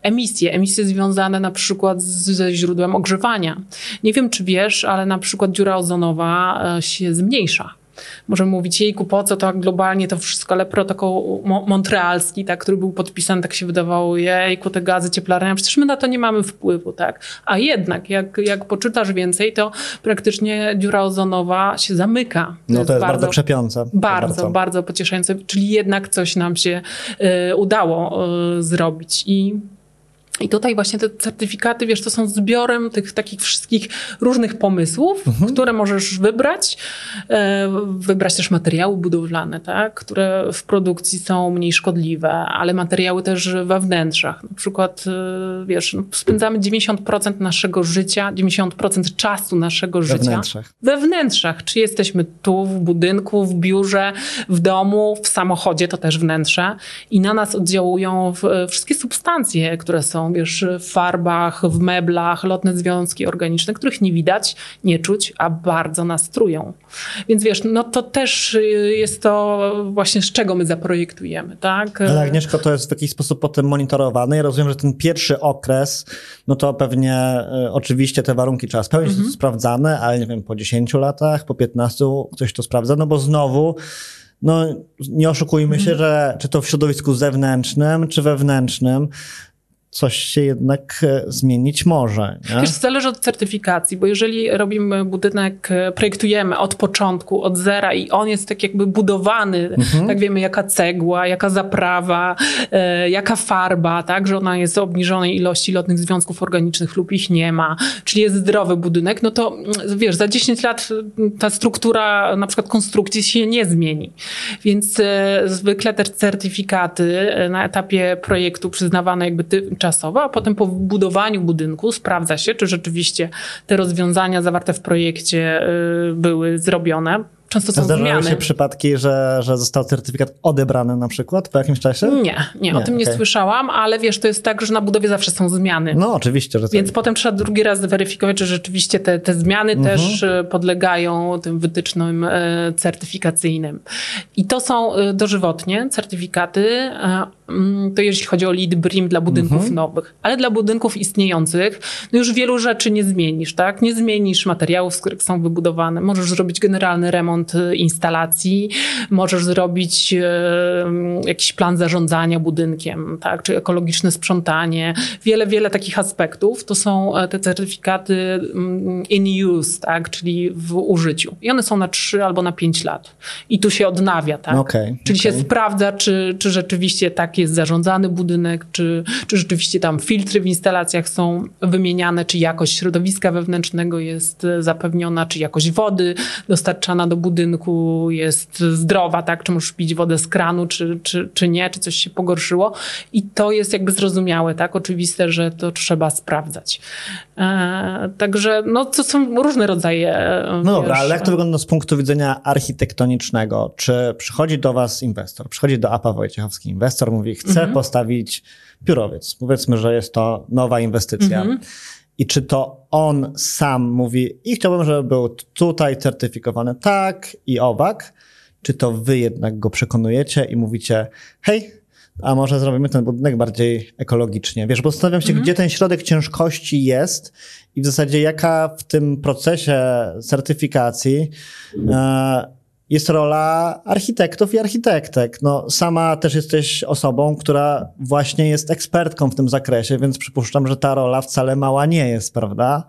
emisje, emisje związane na przykład z, ze źródłem ogrzewania. Nie wiem, czy wiesz, ale na przykład Na przykład dziura ozonowa się zmniejsza. Możemy mówić, jejku, po co to globalnie to wszystko, ale protokół montrealski, tak, który był podpisany, tak się wydawało, jejku, te gazy cieplarniane, przecież my na to nie mamy wpływu, tak. A jednak, jak, jak poczytasz więcej, to praktycznie dziura ozonowa się zamyka. To no to jest, jest bardzo, bardzo krzepiące. Bardzo, bardzo, bardzo pocieszające, czyli jednak coś nam się y, udało y, zrobić i... I tutaj właśnie te certyfikaty, wiesz, to są zbiorem tych takich wszystkich różnych pomysłów, mhm. które możesz wybrać. Wybrać też materiały budowlane, tak? Które w produkcji są mniej szkodliwe, ale materiały też we wnętrzach. Na przykład, wiesz, no, spędzamy dziewięćdziesiąt procent naszego życia, dziewięćdziesiąt procent czasu naszego we życia wnętrzach. we wnętrzach. Czy jesteśmy tu, w budynku, w biurze, w domu, w samochodzie, to też wnętrze. I na nas oddziałują wszystkie substancje, które są wiesz, w farbach, w meblach, lotne związki organiczne, których nie widać, nie czuć, a bardzo nas trują. Więc wiesz, no to też jest to właśnie z czego my zaprojektujemy, tak? Ale Agnieszko, to jest w jakiś sposób potem monitorowane. Ja rozumiem, że ten pierwszy okres, no to pewnie y, oczywiście te warunki trzeba spełnić, mhm. to sprawdzane, ale nie wiem, po dziesięciu latach, po piętnastu ktoś to sprawdza, no bo znowu no nie oszukujmy mhm. się, że czy to w środowisku zewnętrznym, czy wewnętrznym, coś się jednak zmienić może. Nie? Wiesz, zależy od certyfikacji, bo jeżeli robimy budynek, projektujemy od początku, od zera i on jest tak jakby budowany, mhm. tak wiemy jaka cegła, jaka zaprawa, e, jaka farba, tak, że ona jest o obniżonej ilości lotnych związków organicznych lub ich nie ma, czyli jest zdrowy budynek, no to wiesz, za dziesięć lat ta struktura na przykład konstrukcji się nie zmieni. Więc e, zwykle też certyfikaty na etapie projektu przyznawane jakby ty, czasowe, a potem po budowaniu budynku sprawdza się, czy rzeczywiście te rozwiązania zawarte w projekcie były zrobione. Często są zmiany. Zdarzały się przypadki, że, że został certyfikat odebrany na przykład po jakimś czasie? Nie, nie, nie o tym okay. nie słyszałam, ale wiesz, to jest tak, że na budowie zawsze są zmiany. No oczywiście. Że Więc tak. potem trzeba drugi raz zweryfikować, czy rzeczywiście te, te zmiany mhm. też podlegają tym wytycznym certyfikacyjnym. I to są dożywotnie certyfikaty, to jeśli chodzi o LEED, BREEAM dla budynków mhm. nowych, ale dla budynków istniejących no już wielu rzeczy nie zmienisz, tak? Nie zmienisz materiałów, z których są wybudowane. Możesz zrobić generalny remont instalacji, możesz zrobić e, jakiś plan zarządzania budynkiem, tak, czy ekologiczne sprzątanie. Wiele, wiele takich aspektów to są te certyfikaty in use, tak, czyli w użyciu. I one są na trzy albo na pięć lat. I tu się odnawia, tak? Okay, czyli okay. się sprawdza, czy, czy rzeczywiście tak jest zarządzany budynek, czy, czy rzeczywiście tam filtry w instalacjach są wymieniane, czy jakość środowiska wewnętrznego jest zapewniona, czy jakość wody dostarczana do budynku jest zdrowa, tak? Czy możesz pić wodę z kranu, czy, czy, czy nie, czy coś się pogorszyło. I to jest jakby zrozumiałe, tak? Oczywiste, że to trzeba sprawdzać. Eee, także no, to są różne rodzaje. No dobra, wiesz, ale jak to wygląda z punktu widzenia architektonicznego? Czy przychodzi do was inwestor? Przychodzi do A P A Wojciechowski inwestor, mówi, chce mhm. postawić biurowiec. Powiedzmy, że jest to nowa inwestycja. Mhm. I czy to on sam mówi i chciałbym, żeby był tutaj certyfikowany tak i owak, czy to wy jednak go przekonujecie i mówicie hej, a może zrobimy ten budynek bardziej ekologicznie. Wiesz, bo zastanawiam się, mm. gdzie ten środek ciężkości jest i w zasadzie jaka w tym procesie certyfikacji e, jest rola architektów i architektek. No, sama też jesteś osobą, która właśnie jest ekspertką w tym zakresie, więc przypuszczam, że ta rola wcale mała nie jest, prawda?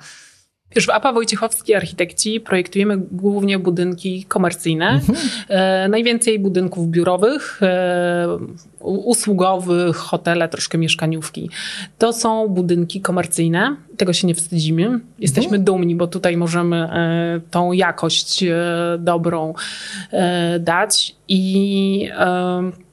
Już w A P A Wojciechowski Architekci projektujemy głównie budynki komercyjne. Mhm. E, najwięcej budynków biurowych, e, usługowych, hotele, troszkę mieszkaniówki. To są budynki komercyjne. Tego się nie wstydzimy. Jesteśmy mhm. dumni, bo tutaj możemy e, tą jakość e, dobrą e, dać. I... E,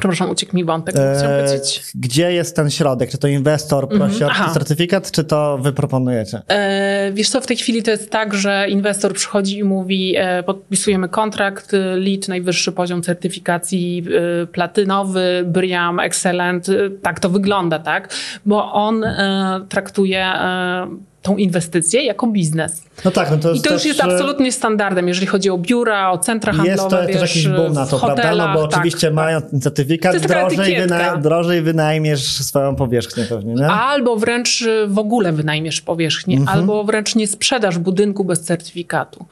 Przepraszam, uciekł mi wątek, eee, chciałam powiedzieć. Gdzie jest ten środek? Czy to inwestor prosi mm -hmm. o certyfikat, czy to wy proponujecie? Eee, wiesz co, w tej chwili to jest tak, że inwestor przychodzi i mówi, e, podpisujemy kontrakt, LEED, najwyższy poziom certyfikacji, e, platynowy, BREEAM, Excellent, e, tak to wygląda, tak? Bo on e, traktuje... E, tą inwestycję jako biznes. No tak, no to jest I to już też, jest absolutnie standardem, jeżeli chodzi o biura, o centra handlowe, jest to, jest wiesz, też jakiś boom na to, hotelach, prawda? No bo tak, oczywiście tak. mając certyfikat, drożej, wyna drożej wynajmiesz swoją powierzchnię pewnie, nie? Albo wręcz w ogóle wynajmiesz powierzchnię, mhm. albo wręcz nie sprzedasz budynku bez certyfikatu.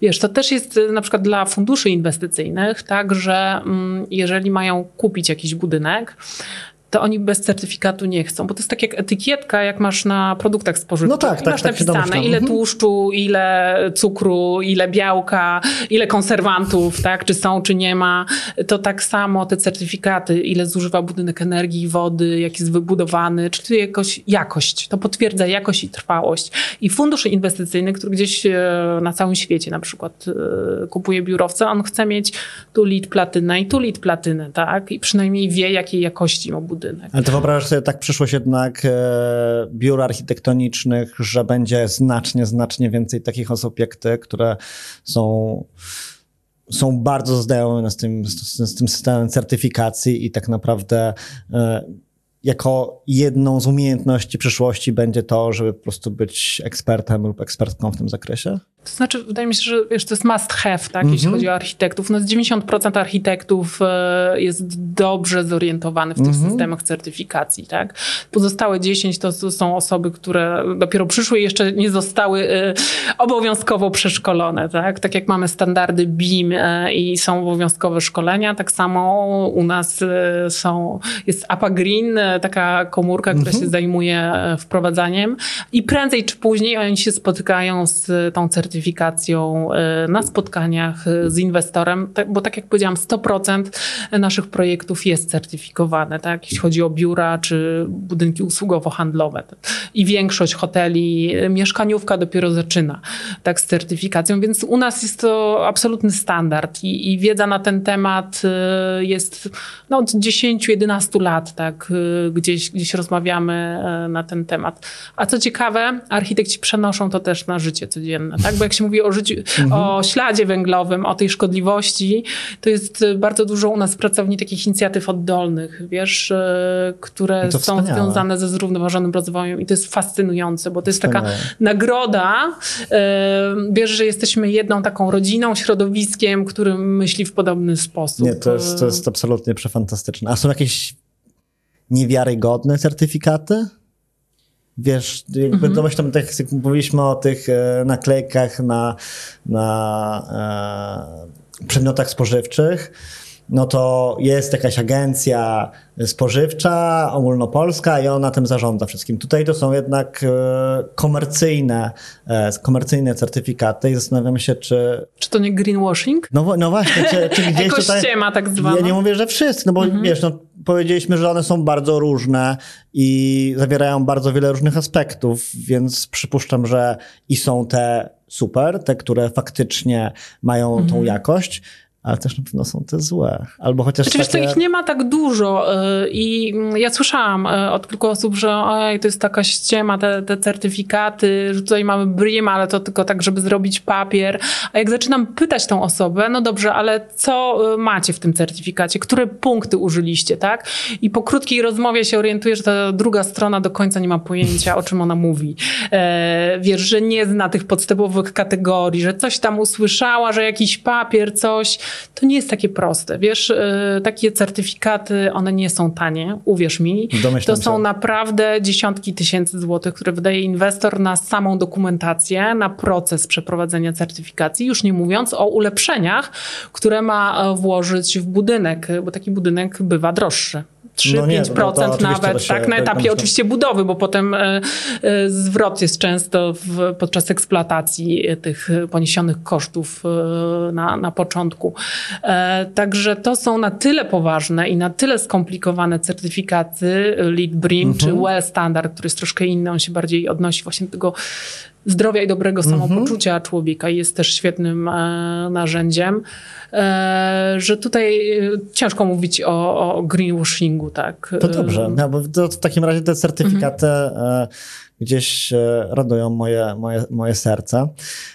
Wiesz, to też jest na przykład dla funduszy inwestycyjnych, tak, że mm, jeżeli mają kupić jakiś budynek, to oni bez certyfikatu nie chcą, bo to jest tak jak etykietka, jak masz na produktach spożywczych. No tak, tak, masz tak, napisane, tak ile tłuszczu, ile cukru, ile białka, ile konserwantów, tak, czy są, czy nie ma. To tak samo te certyfikaty, ile zużywa budynek energii, wody, jak jest wybudowany, czyli jakoś, jakość. To potwierdza jakość i trwałość. I fundusz inwestycyjny, który gdzieś na całym świecie na przykład kupuje biurowce, on chce mieć tu LEED platynę i tu LEED platynę, tak, i przynajmniej wie, jakiej jakości ma budynek. Ale to wyobrażasz sobie tak przyszłość jednak e, biur architektonicznych, że będzie znacznie, znacznie więcej takich osób jak ty, które są, są bardzo znajome z tym, z, z tym systemem certyfikacji i tak naprawdę e, jako jedną z umiejętności przyszłości będzie to, żeby po prostu być ekspertem lub ekspertką w tym zakresie? To znaczy, wydaje mi się, że wiesz, to jest must have, tak, mm -hmm. jeśli chodzi o architektów. No, dziewięćdziesiąt procent architektów e, jest dobrze zorientowany w mm -hmm. tych systemach certyfikacji. Tak? Pozostałe dziesięć to, to są osoby, które dopiero przyszły i jeszcze nie zostały e, obowiązkowo przeszkolone. Tak? Tak jak mamy standardy BEEAM e, i są obowiązkowe szkolenia, tak samo u nas e, są, jest A P A Green, e, taka komórka, mm -hmm. która się zajmuje e, wprowadzaniem i prędzej czy później oni się spotykają z tą certyfikacją certyfikacją, na spotkaniach z inwestorem, bo tak jak powiedziałam, sto procent naszych projektów jest certyfikowane, tak? Jeśli chodzi o biura czy budynki usługowo-handlowe. I większość hoteli, mieszkaniówka dopiero zaczyna tak z certyfikacją, więc u nas jest to absolutny standard i, i wiedza na ten temat jest no, od dziesięciu do jedenastu lat, tak? Gdzieś, gdzieś rozmawiamy na ten temat. A co ciekawe, architekci przenoszą to też na życie codzienne, tak? Bo jak się mówi o, życiu, mhm. o śladzie węglowym, o tej szkodliwości, to jest bardzo dużo u nas w pracowni takich inicjatyw oddolnych, wiesz, które są wspaniałe. Związane ze zrównoważonym rozwojem i to jest fascynujące, bo to jest wspaniałe. Taka nagroda, wiesz, że jesteśmy jedną taką rodziną, środowiskiem, którym myśli w podobny sposób. Nie, to jest, to jest absolutnie przefantastyczne. A są jakieś niewiarygodne certyfikaty? Wiesz, jakby mm-hmm. domyślam, tak jak mówiliśmy o tych e, naklejkach na, na e, przedmiotach spożywczych, no to jest jakaś agencja spożywcza, ogólnopolska i ona tym zarządza wszystkim. Tutaj to są jednak e, komercyjne, e, komercyjne certyfikaty i zastanawiam się, czy... Czy to nie greenwashing? No, no właśnie, czy, czy gdzieś tutaj... Ekościema tak zwana. Ja nie mówię, że wszyscy, no bo mm-hmm. wiesz, no powiedzieliśmy, że one są bardzo różne i zawierają bardzo wiele różnych aspektów, więc przypuszczam, że i są te super, te, które faktycznie mają mm-hmm. tą jakość, ale też na pewno są te złe. Albo chociaż Oczywiście takie... to ich nie ma tak dużo i ja słyszałam od kilku osób, że oj, to jest taka ściema, te, te certyfikaty, że tutaj mamy BREEAM, ale to tylko tak, żeby zrobić papier. A jak zaczynam pytać tą osobę, no dobrze, ale co macie w tym certyfikacie? Które punkty użyliście, tak? I po krótkiej rozmowie się orientuję, że ta druga strona do końca nie ma pojęcia, o czym ona mówi. Wiesz, że nie zna tych podstawowych kategorii, że coś tam usłyszała, że jakiś papier, coś... To nie jest takie proste, wiesz, takie certyfikaty, one nie są tanie, uwierz mi. Domyślam to są się. Naprawdę dziesiątki tysięcy złotych, które wydaje inwestor na samą dokumentację, na proces przeprowadzenia certyfikacji, już nie mówiąc o ulepszeniach, które ma włożyć w budynek, bo taki budynek bywa droższy. trzy do pięciu procent no no nawet, się, tak, na etapie oczywiście budowy, bo potem y, y, zwrot jest często w, podczas eksploatacji tych poniesionych kosztów y, na, na początku. E, także to są na tyle poważne i na tyle skomplikowane certyfikaty LEED, BREEAM mhm. czy WELL Standard, który jest troszkę inny, on się bardziej odnosi właśnie do tego zdrowia i dobrego samopoczucia mm-hmm. człowieka i jest też świetnym e, narzędziem, e, że tutaj ciężko mówić o, o greenwashingu, tak? To dobrze, no, bo to w takim razie te certyfikaty mm-hmm. e, gdzieś e, radują moje, moje, moje serce.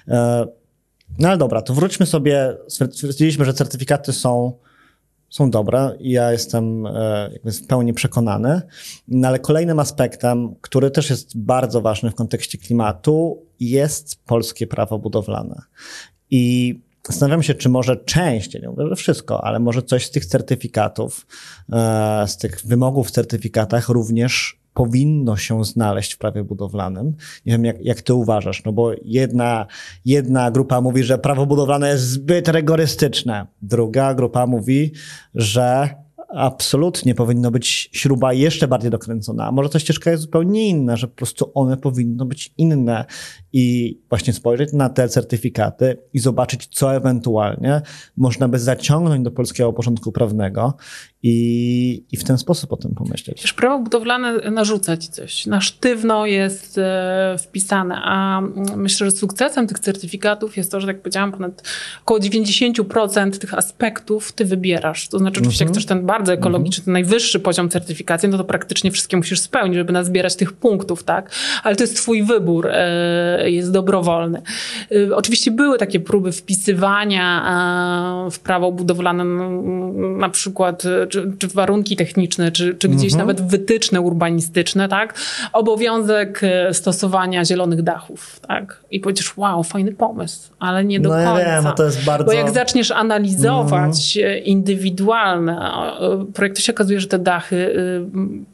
E, no ale dobra, to wróćmy sobie, stwierdziliśmy, że certyfikaty są, są dobre i ja jestem e, jakby w pełni przekonany, no, ale kolejnym aspektem, który też jest bardzo ważny w kontekście klimatu, jest polskie prawo budowlane. I zastanawiam się, czy może część, nie mówię, że wszystko, ale może coś z tych certyfikatów, e, z tych wymogów w certyfikatach również powinno się znaleźć w prawie budowlanym. Nie wiem, jak, jak ty uważasz, no bo jedna, jedna grupa mówi, że prawo budowlane jest zbyt rygorystyczne. Druga grupa mówi, że absolutnie powinno być śruba jeszcze bardziej dokręcona. A może ta ścieżka jest zupełnie inna, że po prostu one powinno być inne i właśnie spojrzeć na te certyfikaty i zobaczyć, co ewentualnie można by zaciągnąć do polskiego porządku prawnego i, i w ten sposób o tym pomyśleć. Wiesz, prawo budowlane narzuca ci coś. Na sztywno jest e, wpisane, a myślę, że sukcesem tych certyfikatów jest to, że tak powiedziałam, ponad około dziewięćdziesiąt procent tych aspektów ty wybierasz. To znaczy oczywiście, mm-hmm. jak chcesz ten bar bardzo ekologiczny, ten najwyższy poziom certyfikacji, no to praktycznie wszystkie musisz spełnić, żeby nazbierać tych punktów, tak? Ale to jest twój wybór, jest dobrowolny. Oczywiście były takie próby wpisywania w prawo budowlane na przykład, czy, czy warunki techniczne, czy, czy gdzieś mhm. nawet wytyczne urbanistyczne, tak? Obowiązek stosowania zielonych dachów, tak? I powiedziesz, wow, fajny pomysł, ale nie do no końca. Ja wiem, to jest bardzo... Bo jak zaczniesz analizować mhm. indywidualne projektu się okazuje, że te dachy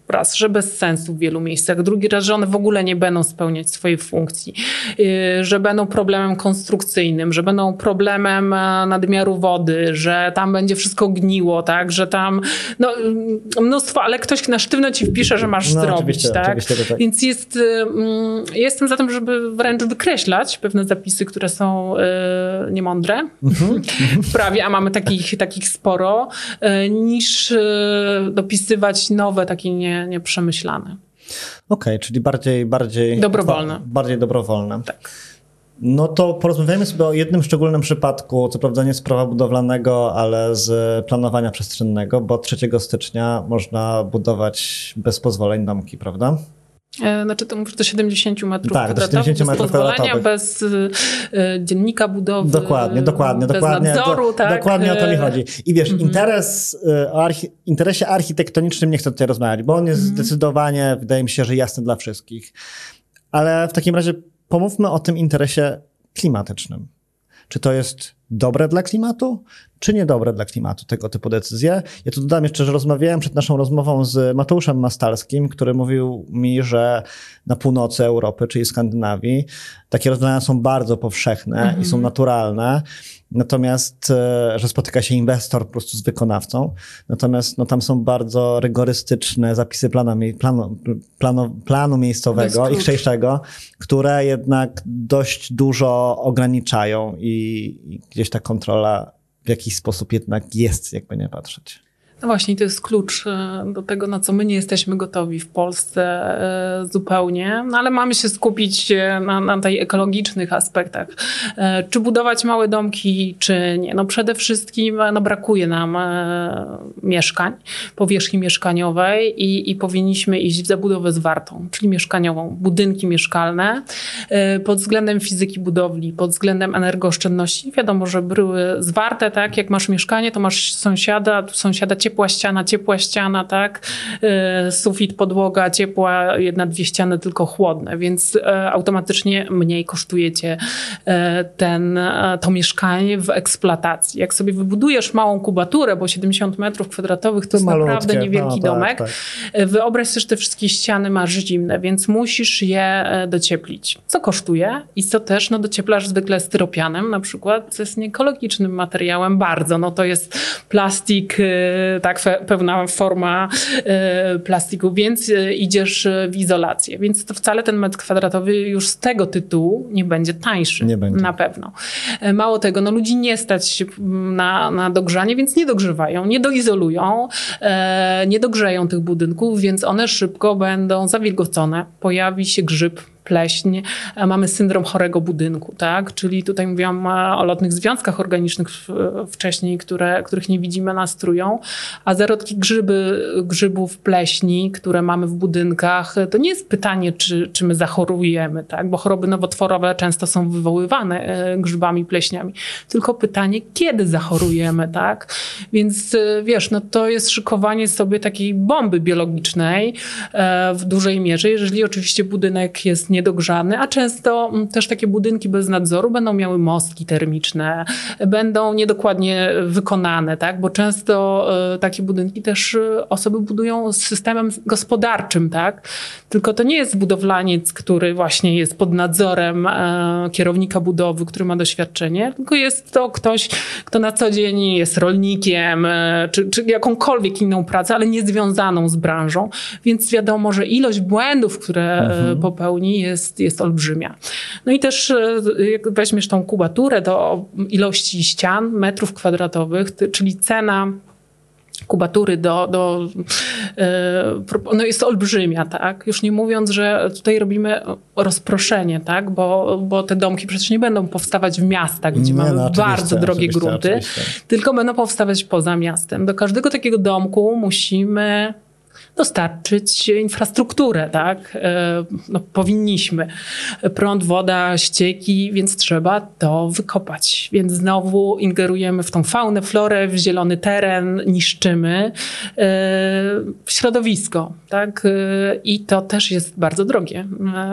raz, że bez sensu w wielu miejscach, drugi raz, że one w ogóle nie będą spełniać swojej funkcji, że będą problemem konstrukcyjnym, że będą problemem nadmiaru wody, że tam będzie wszystko gniło, tak, że tam no, mnóstwo, ale ktoś na sztywno ci wpisze, że masz no, zrobić. Oczywiście, tak? Oczywiście, tak. Więc jest, jestem za tym, żeby wręcz wykreślać pewne zapisy, które są niemądre w prawie, a mamy takich, takich sporo, niż dopisywać nowe, takie nie, nieprzemyślane. Okej, okay, czyli bardziej... bardziej dobrowolne. Bardziej dobrowolne. Tak. No to porozmawiajmy sobie o jednym szczególnym przypadku, co prawda nie z prawa budowlanego, ale z planowania przestrzennego, bo od trzeciego stycznia można budować bez pozwoleń domki, prawda? Znaczy to mówisz do siedemdziesięciu metrów tak, do siedemdziesięciu metrów kwadratowych. Bez y, dziennika budowy, dokładnie, dokładnie, bez dokładnie, nadzoru. Do, tak? Dokładnie o to mi chodzi. I wiesz, mm-hmm. interes, o archi interesie architektonicznym nie chcę tutaj rozmawiać, bo on jest mm-hmm. zdecydowanie, wydaje mi się, że jasny dla wszystkich. Ale w takim razie pomówmy o tym interesie klimatycznym. Czy to jest dobre dla klimatu, czy niedobre dla klimatu, tego typu decyzje? Ja tu dodam jeszcze, że rozmawiałem przed naszą rozmową z Mateuszem Mastalskim, który mówił mi, że na północy Europy, czyli Skandynawii, takie rozwiązania są bardzo powszechne mhm. i są naturalne, natomiast, że spotyka się inwestor po prostu z wykonawcą, natomiast no, tam są bardzo rygorystyczne zapisy plana, planu, planu, planu miejscowego i szerszego, które jednak dość dużo ograniczają i gdzieś ta kontrola w jakiś sposób jednak jest, jakby nie patrzeć. No właśnie, to jest klucz do tego, na co my nie jesteśmy gotowi w Polsce zupełnie, no ale mamy się skupić na, na tych ekologicznych aspektach. Czy budować małe domki, czy nie? No przede wszystkim no, brakuje nam mieszkań, powierzchni mieszkaniowej i, i powinniśmy iść w zabudowę zwartą, czyli mieszkaniową, budynki mieszkalne. Pod względem fizyki budowli, pod względem energooszczędności wiadomo, że bryły zwarte, tak? Jak masz mieszkanie, to masz sąsiada, tu sąsiada ciepła ściana, ciepła ściana, tak? Yy, sufit, podłoga, ciepła, jedna, dwie ściany tylko chłodne, więc yy, automatycznie mniej kosztujecie yy, ten, yy, to mieszkanie w eksploatacji. Jak sobie wybudujesz małą kubaturę, bo siedemdziesiąt metrów kwadratowych to, to jest malutkie, naprawdę niewielki no, domek, tak, tak. Wyobraź sobie, że te wszystkie ściany masz zimne, więc musisz je docieplić. Co kosztuje i co też, no docieplasz zwykle styropianem na przykład, co jest nieekologicznym materiałem bardzo, no to jest plastik, tak, pewna forma plastiku, więc idziesz w izolację. Więc to wcale ten metr kwadratowy już z tego tytułu nie będzie tańszy. Nie będzie. Na pewno. Mało tego, no ludzi nie stać się na, na dogrzanie, więc nie dogrzewają, nie doizolują, nie dogrzeją tych budynków, więc one szybko będą zawilgocone. Pojawi się grzyb, pleśń, mamy syndrom chorego budynku, tak? Czyli tutaj mówiłam o lotnych związkach organicznych wcześniej, które, których nie widzimy, nas trują, a zarodki grzyby, grzybów, pleśni, które mamy w budynkach, to nie jest pytanie, czy, czy my zachorujemy, tak? Bo choroby nowotworowe często są wywoływane grzybami, pleśniami, tylko pytanie, kiedy zachorujemy, tak? Więc wiesz, no to jest szykowanie sobie takiej bomby biologicznej w dużej mierze, jeżeli oczywiście budynek jest niedogrzany, a często też takie budynki bez nadzoru będą miały mostki termiczne, będą niedokładnie wykonane, tak? Bo często takie budynki też osoby budują z systemem gospodarczym, tak? Tylko to nie jest budowlaniec, który właśnie jest pod nadzorem kierownika budowy, który ma doświadczenie, tylko jest to ktoś, kto na co dzień jest rolnikiem, czy, czy jakąkolwiek inną pracę, ale nie związaną z branżą, więc wiadomo, że ilość błędów, które mhm. popełni, Jest, jest olbrzymia. No i też jak weźmiesz tą kubaturę do ilości ścian, metrów kwadratowych, ty, czyli cena kubatury do, do no jest olbrzymia, tak? Już nie mówiąc, że tutaj robimy rozproszenie, tak? Bo, bo te domki przecież nie będą powstawać w miastach, gdzie nie, mamy no, bardzo drogie grunty, oczywiście. Tylko będą powstawać poza miastem. Do każdego takiego domku musimy dostarczyć infrastrukturę, tak? No, powinniśmy. Prąd, woda, ścieki, więc trzeba to wykopać. Więc znowu ingerujemy w tą faunę, florę, w zielony teren, niszczymy środowisko, tak? I to też jest bardzo drogie.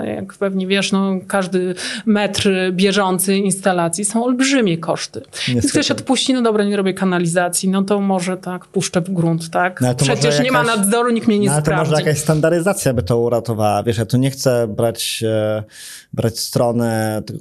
Jak pewnie wiesz, no, każdy metr bieżący instalacji są olbrzymie koszty. Jeśli ktoś odpuści, no dobra, nie robię kanalizacji, no to może tak puszczę w grunt, tak? No, przecież jakaś, nie ma nadzoru, nikt mnie nie no, sprawdzi. No to może jakaś standaryzacja by to uratowała. Wiesz, ja tu nie chcę brać, e, brać strony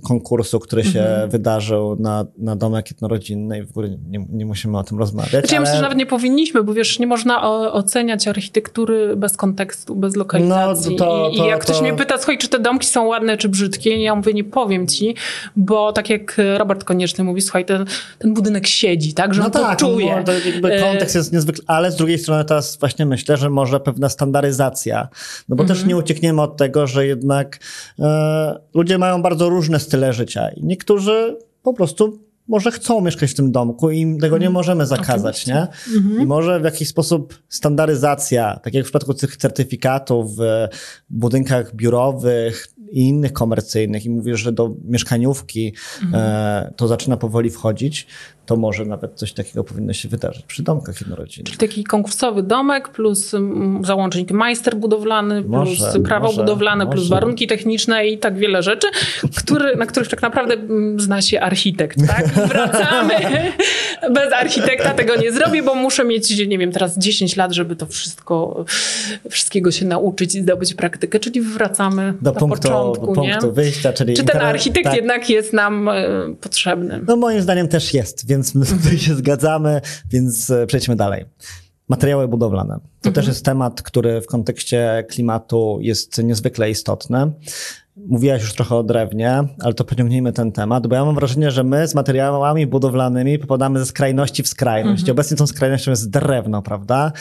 konkursu, który się mm-hmm. wydarzył na, na domek jednorodzinny i w ogóle nie, nie musimy o tym rozmawiać. Znaczy, ale... Ja myślę, że nawet nie powinniśmy, bo wiesz, nie można o, oceniać architektury bez kontekstu, bez lokalizacji. No, to, I, to, I jak to... ktoś mnie pyta, słuchaj, czy te domki są ładne, czy brzydkie, ja mówię, nie powiem ci, bo tak jak Robert Konieczny mówi, słuchaj, ten, ten budynek siedzi, tak, że no on tak, to czuje. No, to jakby kontekst jest niezwykle, ale z drugiej strony teraz właśnie myślę, że może pewna standaryzacja, no bo mm-hmm. też nie uciekniemy od tego, że jednak e, ludzie mają bardzo różne style życia i niektórzy po prostu może chcą mieszkać w tym domku i tego nie możemy zakazać, nie? Mhm. I może w jakiś sposób standaryzacja, tak jak w przypadku tych certyfikatów w budynkach biurowych i innych komercyjnych, i mówisz, że do mieszkaniówki mhm. e, to zaczyna powoli wchodzić, to może nawet coś takiego powinno się wydarzyć przy domkach jednorodzinnych. Czyli taki konkursowy domek plus załącznik majster budowlany, może, plus prawo może, budowlane, może. Plus warunki techniczne i tak wiele rzeczy, który, na których tak naprawdę zna się architekt, tak? Wracamy. Bez architekta tego nie zrobię, bo muszę mieć, nie wiem, teraz dziesięć lat, żeby to wszystko, wszystkiego się nauczyć i zdobyć praktykę. Czyli wracamy do na punktu, początku, do punktu nie? wyjścia. Czyli czy ten internet, architekt tak. jednak jest nam y, potrzebny? No moim zdaniem też jest, więc my tutaj się zgadzamy, więc przejdźmy dalej. Materiały budowlane. To mhm. też jest temat, który w kontekście klimatu jest niezwykle istotny. Mówiłaś już trochę o drewnie, ale to pociągnijmy ten temat, bo ja mam wrażenie, że my z materiałami budowlanymi popadamy ze skrajności w skrajność. Mhm. Obecnie tą skrajnością jest drewno, prawda?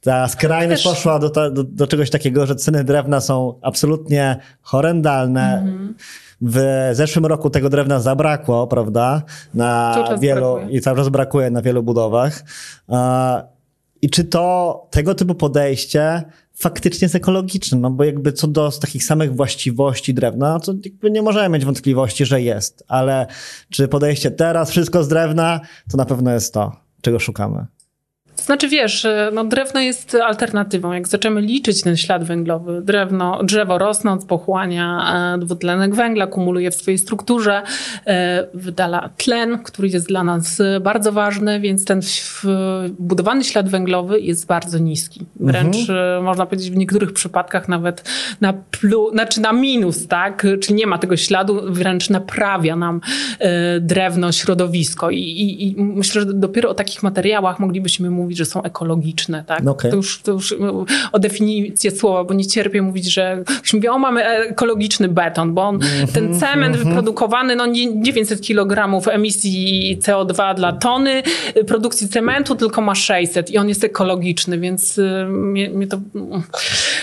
Ta skrajność też... poszła do, ta, do, do czegoś takiego, że ceny drewna są absolutnie horrendalne. Mhm. W zeszłym roku tego drewna zabrakło, prawda? Na wielu brakuje. I cały czas brakuje na wielu budowach. I czy to tego typu podejście faktycznie jest ekologiczne? No bo jakby co do takich samych właściwości drewna, to jakby nie możemy mieć wątpliwości, że jest. Ale czy podejście teraz wszystko z drewna, to na pewno jest to, czego szukamy. Znaczy wiesz, no drewno jest alternatywą. Jak zaczniemy liczyć ten ślad węglowy, drewno, drzewo rosnąc pochłania dwutlenek węgla, kumuluje w swojej strukturze, wydala tlen, który jest dla nas bardzo ważny, więc ten budowany ślad węglowy jest bardzo niski. Wręcz mhm. można powiedzieć w niektórych przypadkach nawet na, plu, znaczy na minus, tak? Czyli nie ma tego śladu, wręcz naprawia nam drewno, środowisko. I, i, i myślę, że dopiero o takich materiałach moglibyśmy mówić, że są ekologiczne, tak? Okay. To, już, to już o definicję słowa, bo nie cierpię mówić, że ktoś mówi, o mamy ekologiczny beton, bo on, mm-hmm, ten cement mm-hmm. wyprodukowany, no dziewięćset kilogramów emisji C O dwa dla tony produkcji cementu, tylko ma sześćset i on jest ekologiczny, więc y, mnie, mnie to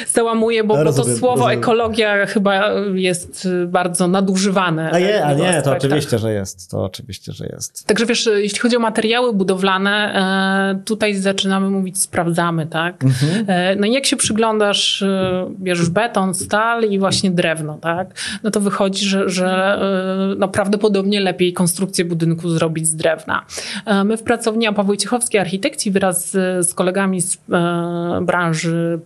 załamuje, bo, bo to słowo rozumiem. Ekologia chyba jest bardzo nadużywane. A je, a nie, aspektach. To oczywiście, że jest. To oczywiście, że jest. Także wiesz, jeśli chodzi o materiały budowlane, y, tutaj zaczynamy mówić, sprawdzamy, tak? Mhm. No i jak się przyglądasz, bierzesz beton, stal i właśnie drewno, tak? No to wychodzi, że, że no prawdopodobnie lepiej konstrukcję budynku zrobić z drewna. My w pracowni A P A Wojciechowskiej Architekci wraz z kolegami z branży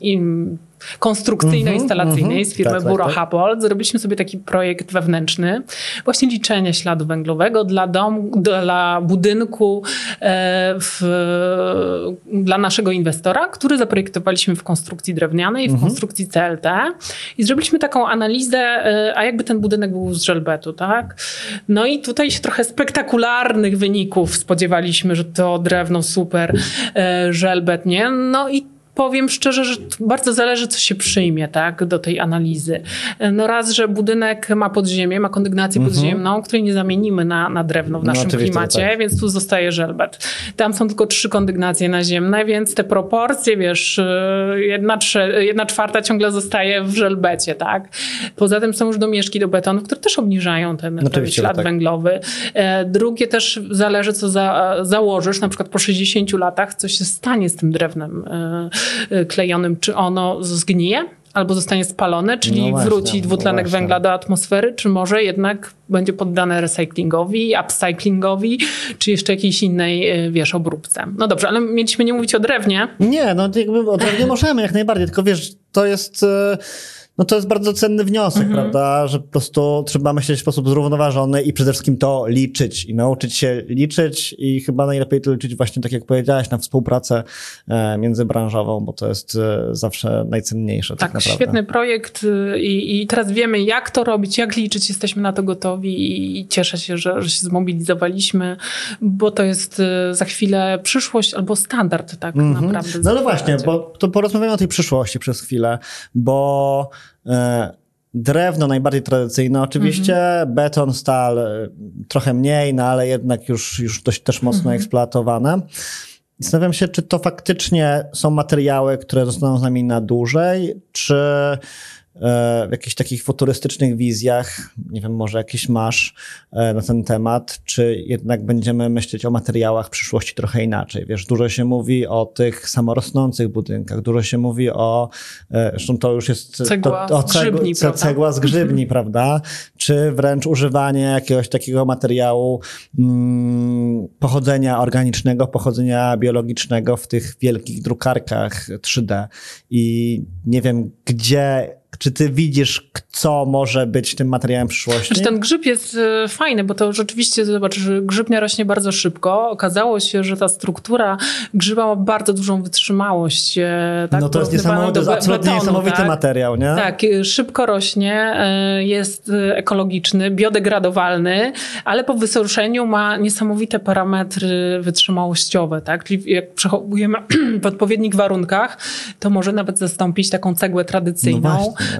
im, konstrukcyjno-instalacyjnej z firmy tak, Buro tak, tak. Happold. Zrobiliśmy sobie taki projekt wewnętrzny właśnie liczenia śladu węglowego dla domu, dla budynku w, dla naszego inwestora, który zaprojektowaliśmy w konstrukcji drewnianej, w mhm. konstrukcji C L T i zrobiliśmy taką analizę, a jakby ten budynek był z żelbetu, tak? No i tutaj się trochę spektakularnych wyników spodziewaliśmy, że to drewno super, żelbet nie, no i powiem szczerze, że bardzo zależy, co się przyjmie, tak, do tej analizy. No raz, że budynek ma podziemie, ma kondygnację mm-hmm. podziemną, której nie zamienimy na, na drewno w naszym no, klimacie, tak. Więc tu zostaje żelbet. Tam są tylko trzy kondygnacje naziemne, więc te proporcje, wiesz, jedna, trze- jedna czwarta ciągle zostaje w żelbecie, tak. Poza tym są już domieszki do betonu, które też obniżają ten, no, ten ślad tak. węglowy. Drugie też zależy, co za- założysz, na przykład po sześćdziesięciu latach, co się stanie z tym drewnem. klejonym, czy ono zgnije albo zostanie spalone, czyli no właśnie, wróci dwutlenek no węgla do atmosfery, czy może jednak będzie poddane recyklingowi, upcyclingowi, czy jeszcze jakiejś innej, wiesz, obróbce. No dobrze, ale mieliśmy nie mówić o drewnie. Nie, no jakby o drewnie możemy jak najbardziej, tylko wiesz, to jest... No to jest bardzo cenny wniosek, mhm. prawda, że po prostu trzeba myśleć w sposób zrównoważony i przede wszystkim to liczyć i nauczyć się liczyć i chyba najlepiej to liczyć właśnie, tak jak powiedziałaś, na współpracę międzybranżową, bo to jest zawsze najcenniejsze. Tak, tak naprawdę. Świetny projekt i, i teraz wiemy, jak to robić, jak liczyć, jesteśmy na to gotowi i cieszę się, że, że się zmobilizowaliśmy, bo to jest za chwilę przyszłość albo standard tak mhm. naprawdę. No ale właśnie, bo to porozmawiamy o tej przyszłości przez chwilę, bo drewno najbardziej tradycyjne oczywiście, mm-hmm. beton, stal trochę mniej, no ale jednak już, już dość też mocno mm-hmm. eksploatowane. Zastanawiam się, czy to faktycznie są materiały, które zostaną z nami na dłużej, czy w jakichś takich futurystycznych wizjach, nie wiem, może jakieś masz na ten temat, czy jednak będziemy myśleć o materiałach w przyszłości trochę inaczej. Wiesz, dużo się mówi o tych samorosnących budynkach, dużo się mówi o, zresztą to już jest... Cegła to, o z grzybni, cegła, cegła z grzybni, prawda? Czy wręcz używanie jakiegoś takiego materiału mm, pochodzenia organicznego, pochodzenia biologicznego w tych wielkich drukarkach trzy D. I nie wiem, gdzie... Czy ty widzisz, co może być tym materiałem przyszłości? Znaczy, ten grzyb jest y, fajny, bo to rzeczywiście, zobacz, grzybnia rośnie bardzo szybko. Okazało się, że ta struktura grzyba ma bardzo dużą wytrzymałość. E, tak, no to jest niesamowity, do, to jest absolutnie betonu, niesamowity tak? materiał, nie? Tak, y, szybko rośnie, y, jest ekologiczny, biodegradowalny, ale po wysuszeniu ma niesamowite parametry wytrzymałościowe, tak? Czyli jak przechowujemy w odpowiednich warunkach, to może nawet zastąpić taką cegłę tradycyjną. No właśnie.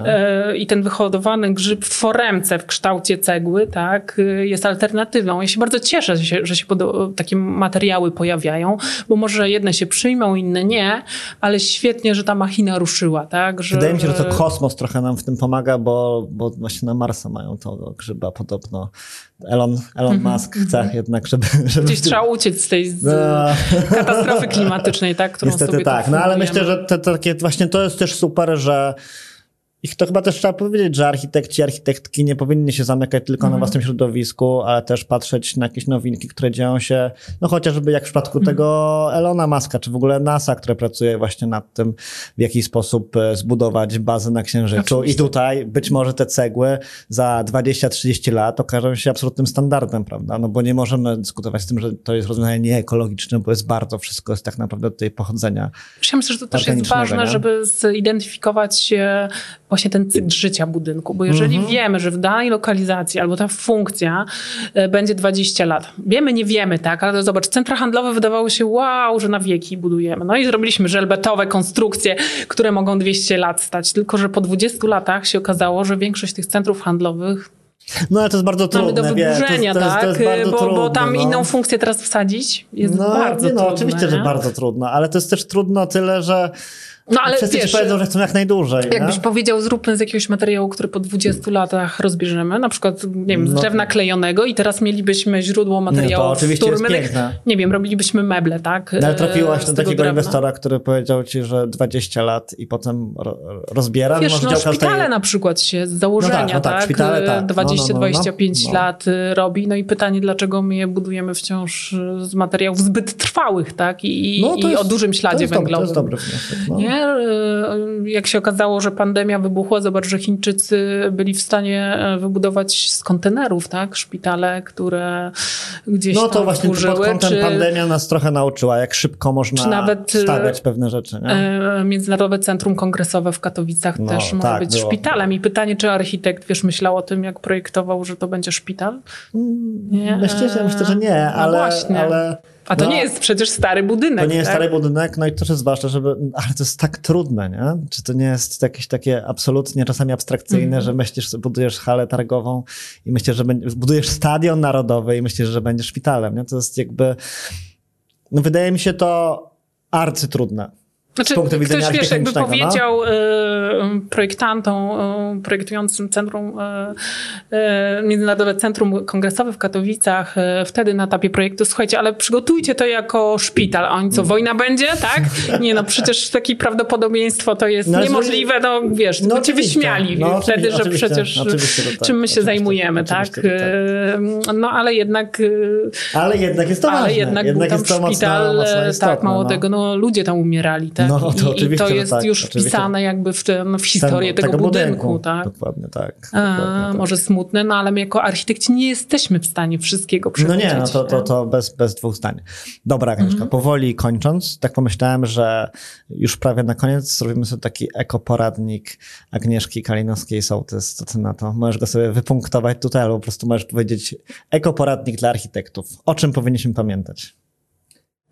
I ten wyhodowany grzyb w foremce w kształcie cegły, tak, jest alternatywą. Ja się bardzo cieszę, że się, że się pod, takie materiały pojawiają, bo może jedne się przyjmą, inne nie, ale świetnie, że ta machina ruszyła, tak? Że, Wydaje mi się, że to kosmos trochę nam w tym pomaga, bo, bo właśnie na Marsa mają tego grzyba podobno. Elon, Elon Musk chce jednak, żeby... żeby... Gdzieś trzeba uciec z tej z... No. katastrofy klimatycznej, tak? Którą Niestety sobie tak, no ale myślę, że te, takie właśnie to jest też super, że i to chyba też trzeba powiedzieć, że architekci, architektki nie powinni się zamykać tylko mm. na własnym środowisku, ale też patrzeć na jakieś nowinki, które dzieją się, no chociażby jak w przypadku mm. tego Elona Muska, czy w ogóle NASA, które pracuje właśnie nad tym, w jaki sposób zbudować bazę na Księżycu. Oczywiście. I tutaj być może te cegły za dwadzieścia trzydzieści lat okażą się absolutnym standardem, prawda? No bo nie możemy dyskutować z tym, że to jest rozwiązanie nieekologiczne, bo jest bardzo wszystko, jest tak naprawdę do tej pochodzenia. Ja myślę, że to też jest ważne, nie? żeby zidentyfikować właśnie ten cykl życia budynku, bo jeżeli mhm. wiemy, że w danej lokalizacji albo ta funkcja y, będzie dwadzieścia lat, wiemy, nie wiemy, tak, ale zobacz, centra handlowe wydawało się, wow, że na wieki budujemy. No i zrobiliśmy żelbetowe konstrukcje, które mogą dwieście lat stać, tylko że po dwudziestu latach się okazało, że większość tych centrów handlowych No ale to jest bardzo trudne. Mamy do wyburzenia, tak? Bo tam no. inną funkcję teraz wsadzić jest no, bardzo nie, no, trudne. Oczywiście, że bardzo trudno, ale to jest też trudno tyle, że no, ale wszyscy wiesz, powiedzą, że chcą jak najdłużej. Jakbyś nie? powiedział, zróbmy z jakiegoś materiału, który po dwudziestu latach rozbierzemy, na przykład nie wiem, z drewna klejonego i teraz mielibyśmy źródło materiałów wtórnych. Nie wiem, robilibyśmy meble, tak? No, ale trafiłaś na takiego drewna. inwestora, który powiedział ci, że dwadzieścia lat i potem rozbiera. Wiesz, no, szpitale tej... na przykład się z założenia, no tak? No tak, tak? Szpitale, tak. dwadzieścia dwadzieścia pięć no. lat robi. No i pytanie, dlaczego my je budujemy wciąż z materiałów zbyt trwałych, tak? I, no, i jest, o dużym śladzie to węglowym. Dobry, to jest dobry wniosek, no. Nie? Jak się okazało, że pandemia wybuchła, zobacz, że Chińczycy byli w stanie wybudować z kontenerów, tak? Szpitale, które gdzieś tam No to tam właśnie wkurzyły, pod kątem czy, pandemia nas trochę nauczyła, jak szybko można nawet, stawiać pewne rzeczy, nie? Międzynarodowe Centrum Kongresowe w Katowicach no, też może tak, być było. szpitalem. I pytanie, czy architekt, wiesz, myślał o tym, jak projektował, że to będzie szpital? Nie. Myślę, że, myślę, że nie, ale... No właśnie. ale... A to no, nie jest przecież stary budynek. To nie jest tak? stary budynek, no i to też zwłaszcza, żeby... Ale to jest tak trudne, nie? Czy to nie jest jakieś takie absolutnie czasami abstrakcyjne, mm-hmm. że myślisz, budujesz halę targową i myślisz, że budujesz stadion narodowy i myślisz, że będziesz szpitalem, nie? To jest jakby... No wydaje mi się to arcytrudne. Znaczy, ktoś, wiesz, jakby powiedział no? y, projektantom y, projektującym centrum, y, y, Międzynarodowe Centrum Kongresowe w Katowicach y, wtedy na etapie projektu, słuchajcie, ale przygotujcie to jako szpital. A oni co, wojna będzie, tak? Nie no, przecież takie prawdopodobieństwo to jest no, niemożliwe, no wiesz, no, cię wyśmiali no, wtedy, że przecież no, tak, czym my się zajmujemy, tak? tak? No ale jednak... Y, ale jednak jest to ale ważne. Jednak, jednak był jest tam to szpital, mocno, mocno istotne, tak, mało no. tego, no ludzie tam umierali, tak? No, to I, I to jest tak, już oczywiście. wpisane jakby w, ten, w historię tego, tego budynku. budynku tak? Dokładnie, tak, dokładnie e, tak. Może smutne, no ale my jako architekci nie jesteśmy w stanie wszystkiego przewidzieć. No nie, no to, to, to bez, bez dwóch zdań. Dobra, Agnieszka, mm-hmm. powoli kończąc, tak pomyślałem, że już prawie na koniec zrobimy sobie taki ekoporadnik Agnieszki Kalinowskiej-Sołtys. Co ty na to? Możesz go sobie wypunktować tutaj, albo po prostu możesz powiedzieć ekoporadnik dla architektów. O czym powinniśmy pamiętać?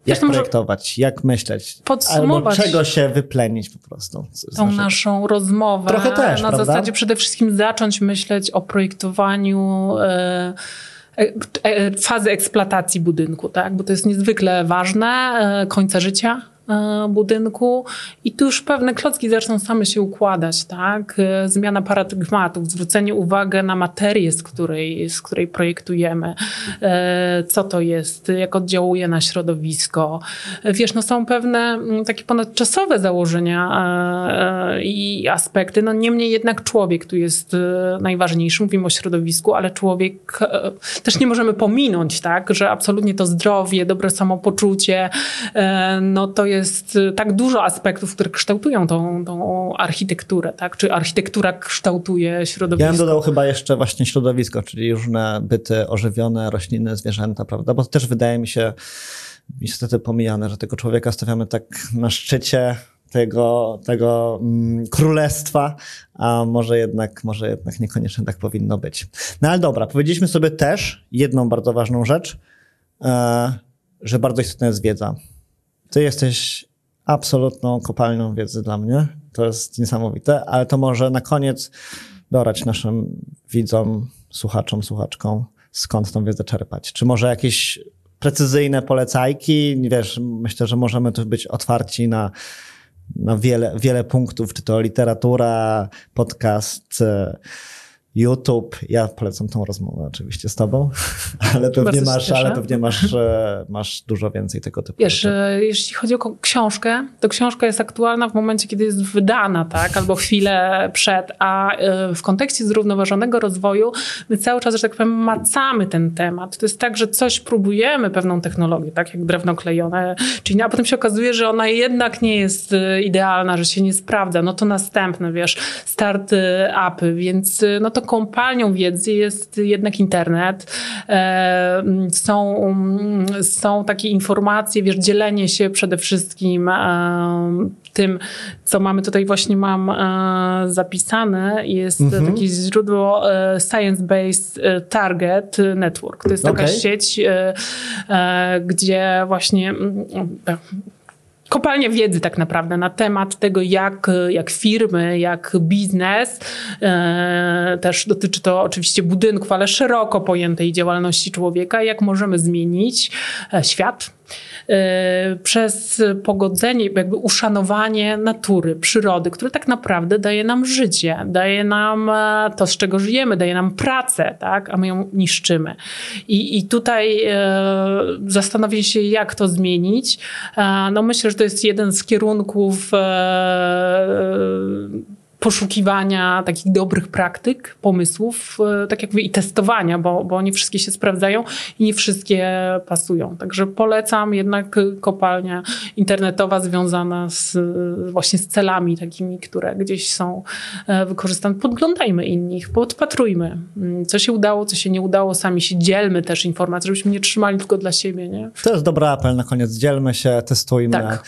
Jak projektować, jak myśleć, albo czego się wyplenić po prostu. Tą naszą rozmowę. Trochę też, na zasadzie przede wszystkim zacząć myśleć o projektowaniu e, e, fazy eksploatacji budynku, tak? Bo to jest niezwykle ważne, e, końca życia budynku i tu już pewne klocki zaczną same się układać, tak? Zmiana paradygmatów, zwrócenie uwagi na materię, z której, z której projektujemy, co to jest, jak oddziałuje na środowisko. Wiesz, no są pewne takie ponadczasowe założenia i aspekty, no niemniej jednak człowiek tu jest najważniejszy, mówimy o środowisku, ale człowiek też nie możemy pominąć, tak? Że absolutnie to zdrowie, dobre samopoczucie, no to jest jest tak dużo aspektów, które kształtują tą, tą architekturę, tak? Czy architektura kształtuje środowisko? Ja bym dodał chyba jeszcze właśnie środowisko, czyli różne byty ożywione, rośliny, zwierzęta, prawda? Bo to też wydaje mi się niestety pomijane, że tego człowieka stawiamy tak na szczycie tego, tego mm, królestwa, a może jednak, może jednak niekoniecznie tak powinno być. No ale dobra, powiedzieliśmy sobie też jedną bardzo ważną rzecz, yy, że bardzo istotna jest wiedza. Ty jesteś absolutną kopalnią wiedzy dla mnie. To jest niesamowite, ale to może na koniec dorać naszym widzom, słuchaczom, słuchaczkom, skąd tą wiedzę czerpać. Czy może jakieś precyzyjne polecajki? Wiesz, myślę, że możemy tu być otwarci na, na wiele, wiele punktów, czy to literatura, podcast, YouTube. Ja polecam tą rozmowę oczywiście z tobą, ale pewnie, masz, ale pewnie masz, masz dużo więcej tego typu. Wiesz, jeśli chodzi o książkę, to książka jest aktualna w momencie, kiedy jest wydana, tak? Albo chwilę przed, a w kontekście zrównoważonego rozwoju my cały czas, że tak powiem, macamy ten temat. To jest tak, że coś próbujemy, pewną technologię, tak jak drewno klejone, czyli a potem się okazuje, że ona jednak nie jest idealna, że się nie sprawdza. No to następne, wiesz, start apy, więc no to kompanią wiedzy jest jednak internet. Są, są takie informacje, wiesz, dzielenie się przede wszystkim tym, co mamy tutaj właśnie mam zapisane. Jest mm-hmm. takie źródło Science Based Target Network. To jest taka okay. sieć, gdzie właśnie... kopalnia wiedzy tak naprawdę na temat tego, jak, jak firmy, jak biznes, e, też dotyczy to oczywiście budynków, ale szeroko pojętej działalności człowieka, jak możemy zmienić e, świat e, przez pogodzenie, jakby uszanowanie natury, przyrody, które tak naprawdę daje nam życie, daje nam to, z czego żyjemy, daje nam pracę, tak? A my ją niszczymy. I, i tutaj e, zastanowię się, jak to zmienić. E, no myślę, że to jest jeden z kierunków e, poszukiwania takich dobrych praktyk, pomysłów, e, tak jak mówię, i testowania, bo, bo nie wszystkie się sprawdzają i nie wszystkie pasują. Także polecam jednak kopalnia internetowa związana z, właśnie z celami takimi, które gdzieś są wykorzystane. Podglądajmy innych, podpatrujmy, co się udało, co się nie udało, sami się dzielmy też informacje, żebyśmy nie trzymali tylko dla siebie, nie? To jest dobry apel na koniec. Dzielmy się, testujmy tak.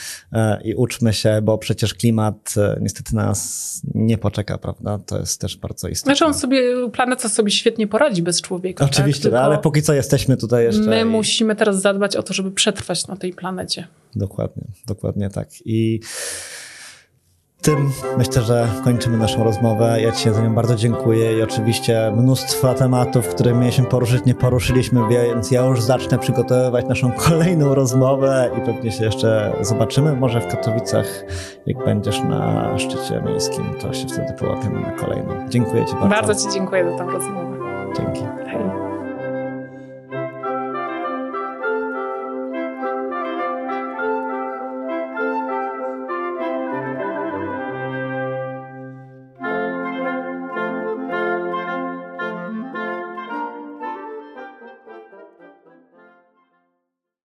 i uczmy się, bo przecież klimat niestety nas nie poczeka, prawda? To jest też bardzo istotne. Znaczy on sobie, planeta sobie świetnie poradzi bez człowieka. Oczywiście, tak? Ale póki co jesteśmy tutaj jeszcze. My i... musimy teraz zadbać o to, żeby przetrwać na tej planecie. Dokładnie, dokładnie tak. I Tym myślę, że kończymy naszą rozmowę. Ja Ci za nią bardzo dziękuję i oczywiście mnóstwa tematów, które mieliśmy poruszyć, nie poruszyliśmy, więc ja już zacznę przygotowywać naszą kolejną rozmowę i pewnie się jeszcze zobaczymy. Może w Katowicach, jak będziesz na szczycie miejskim, to się wtedy połapiemy na kolejną. Dziękuję Ci bardzo. Bardzo Ci dziękuję za tę rozmowę. Dzięki. Hej.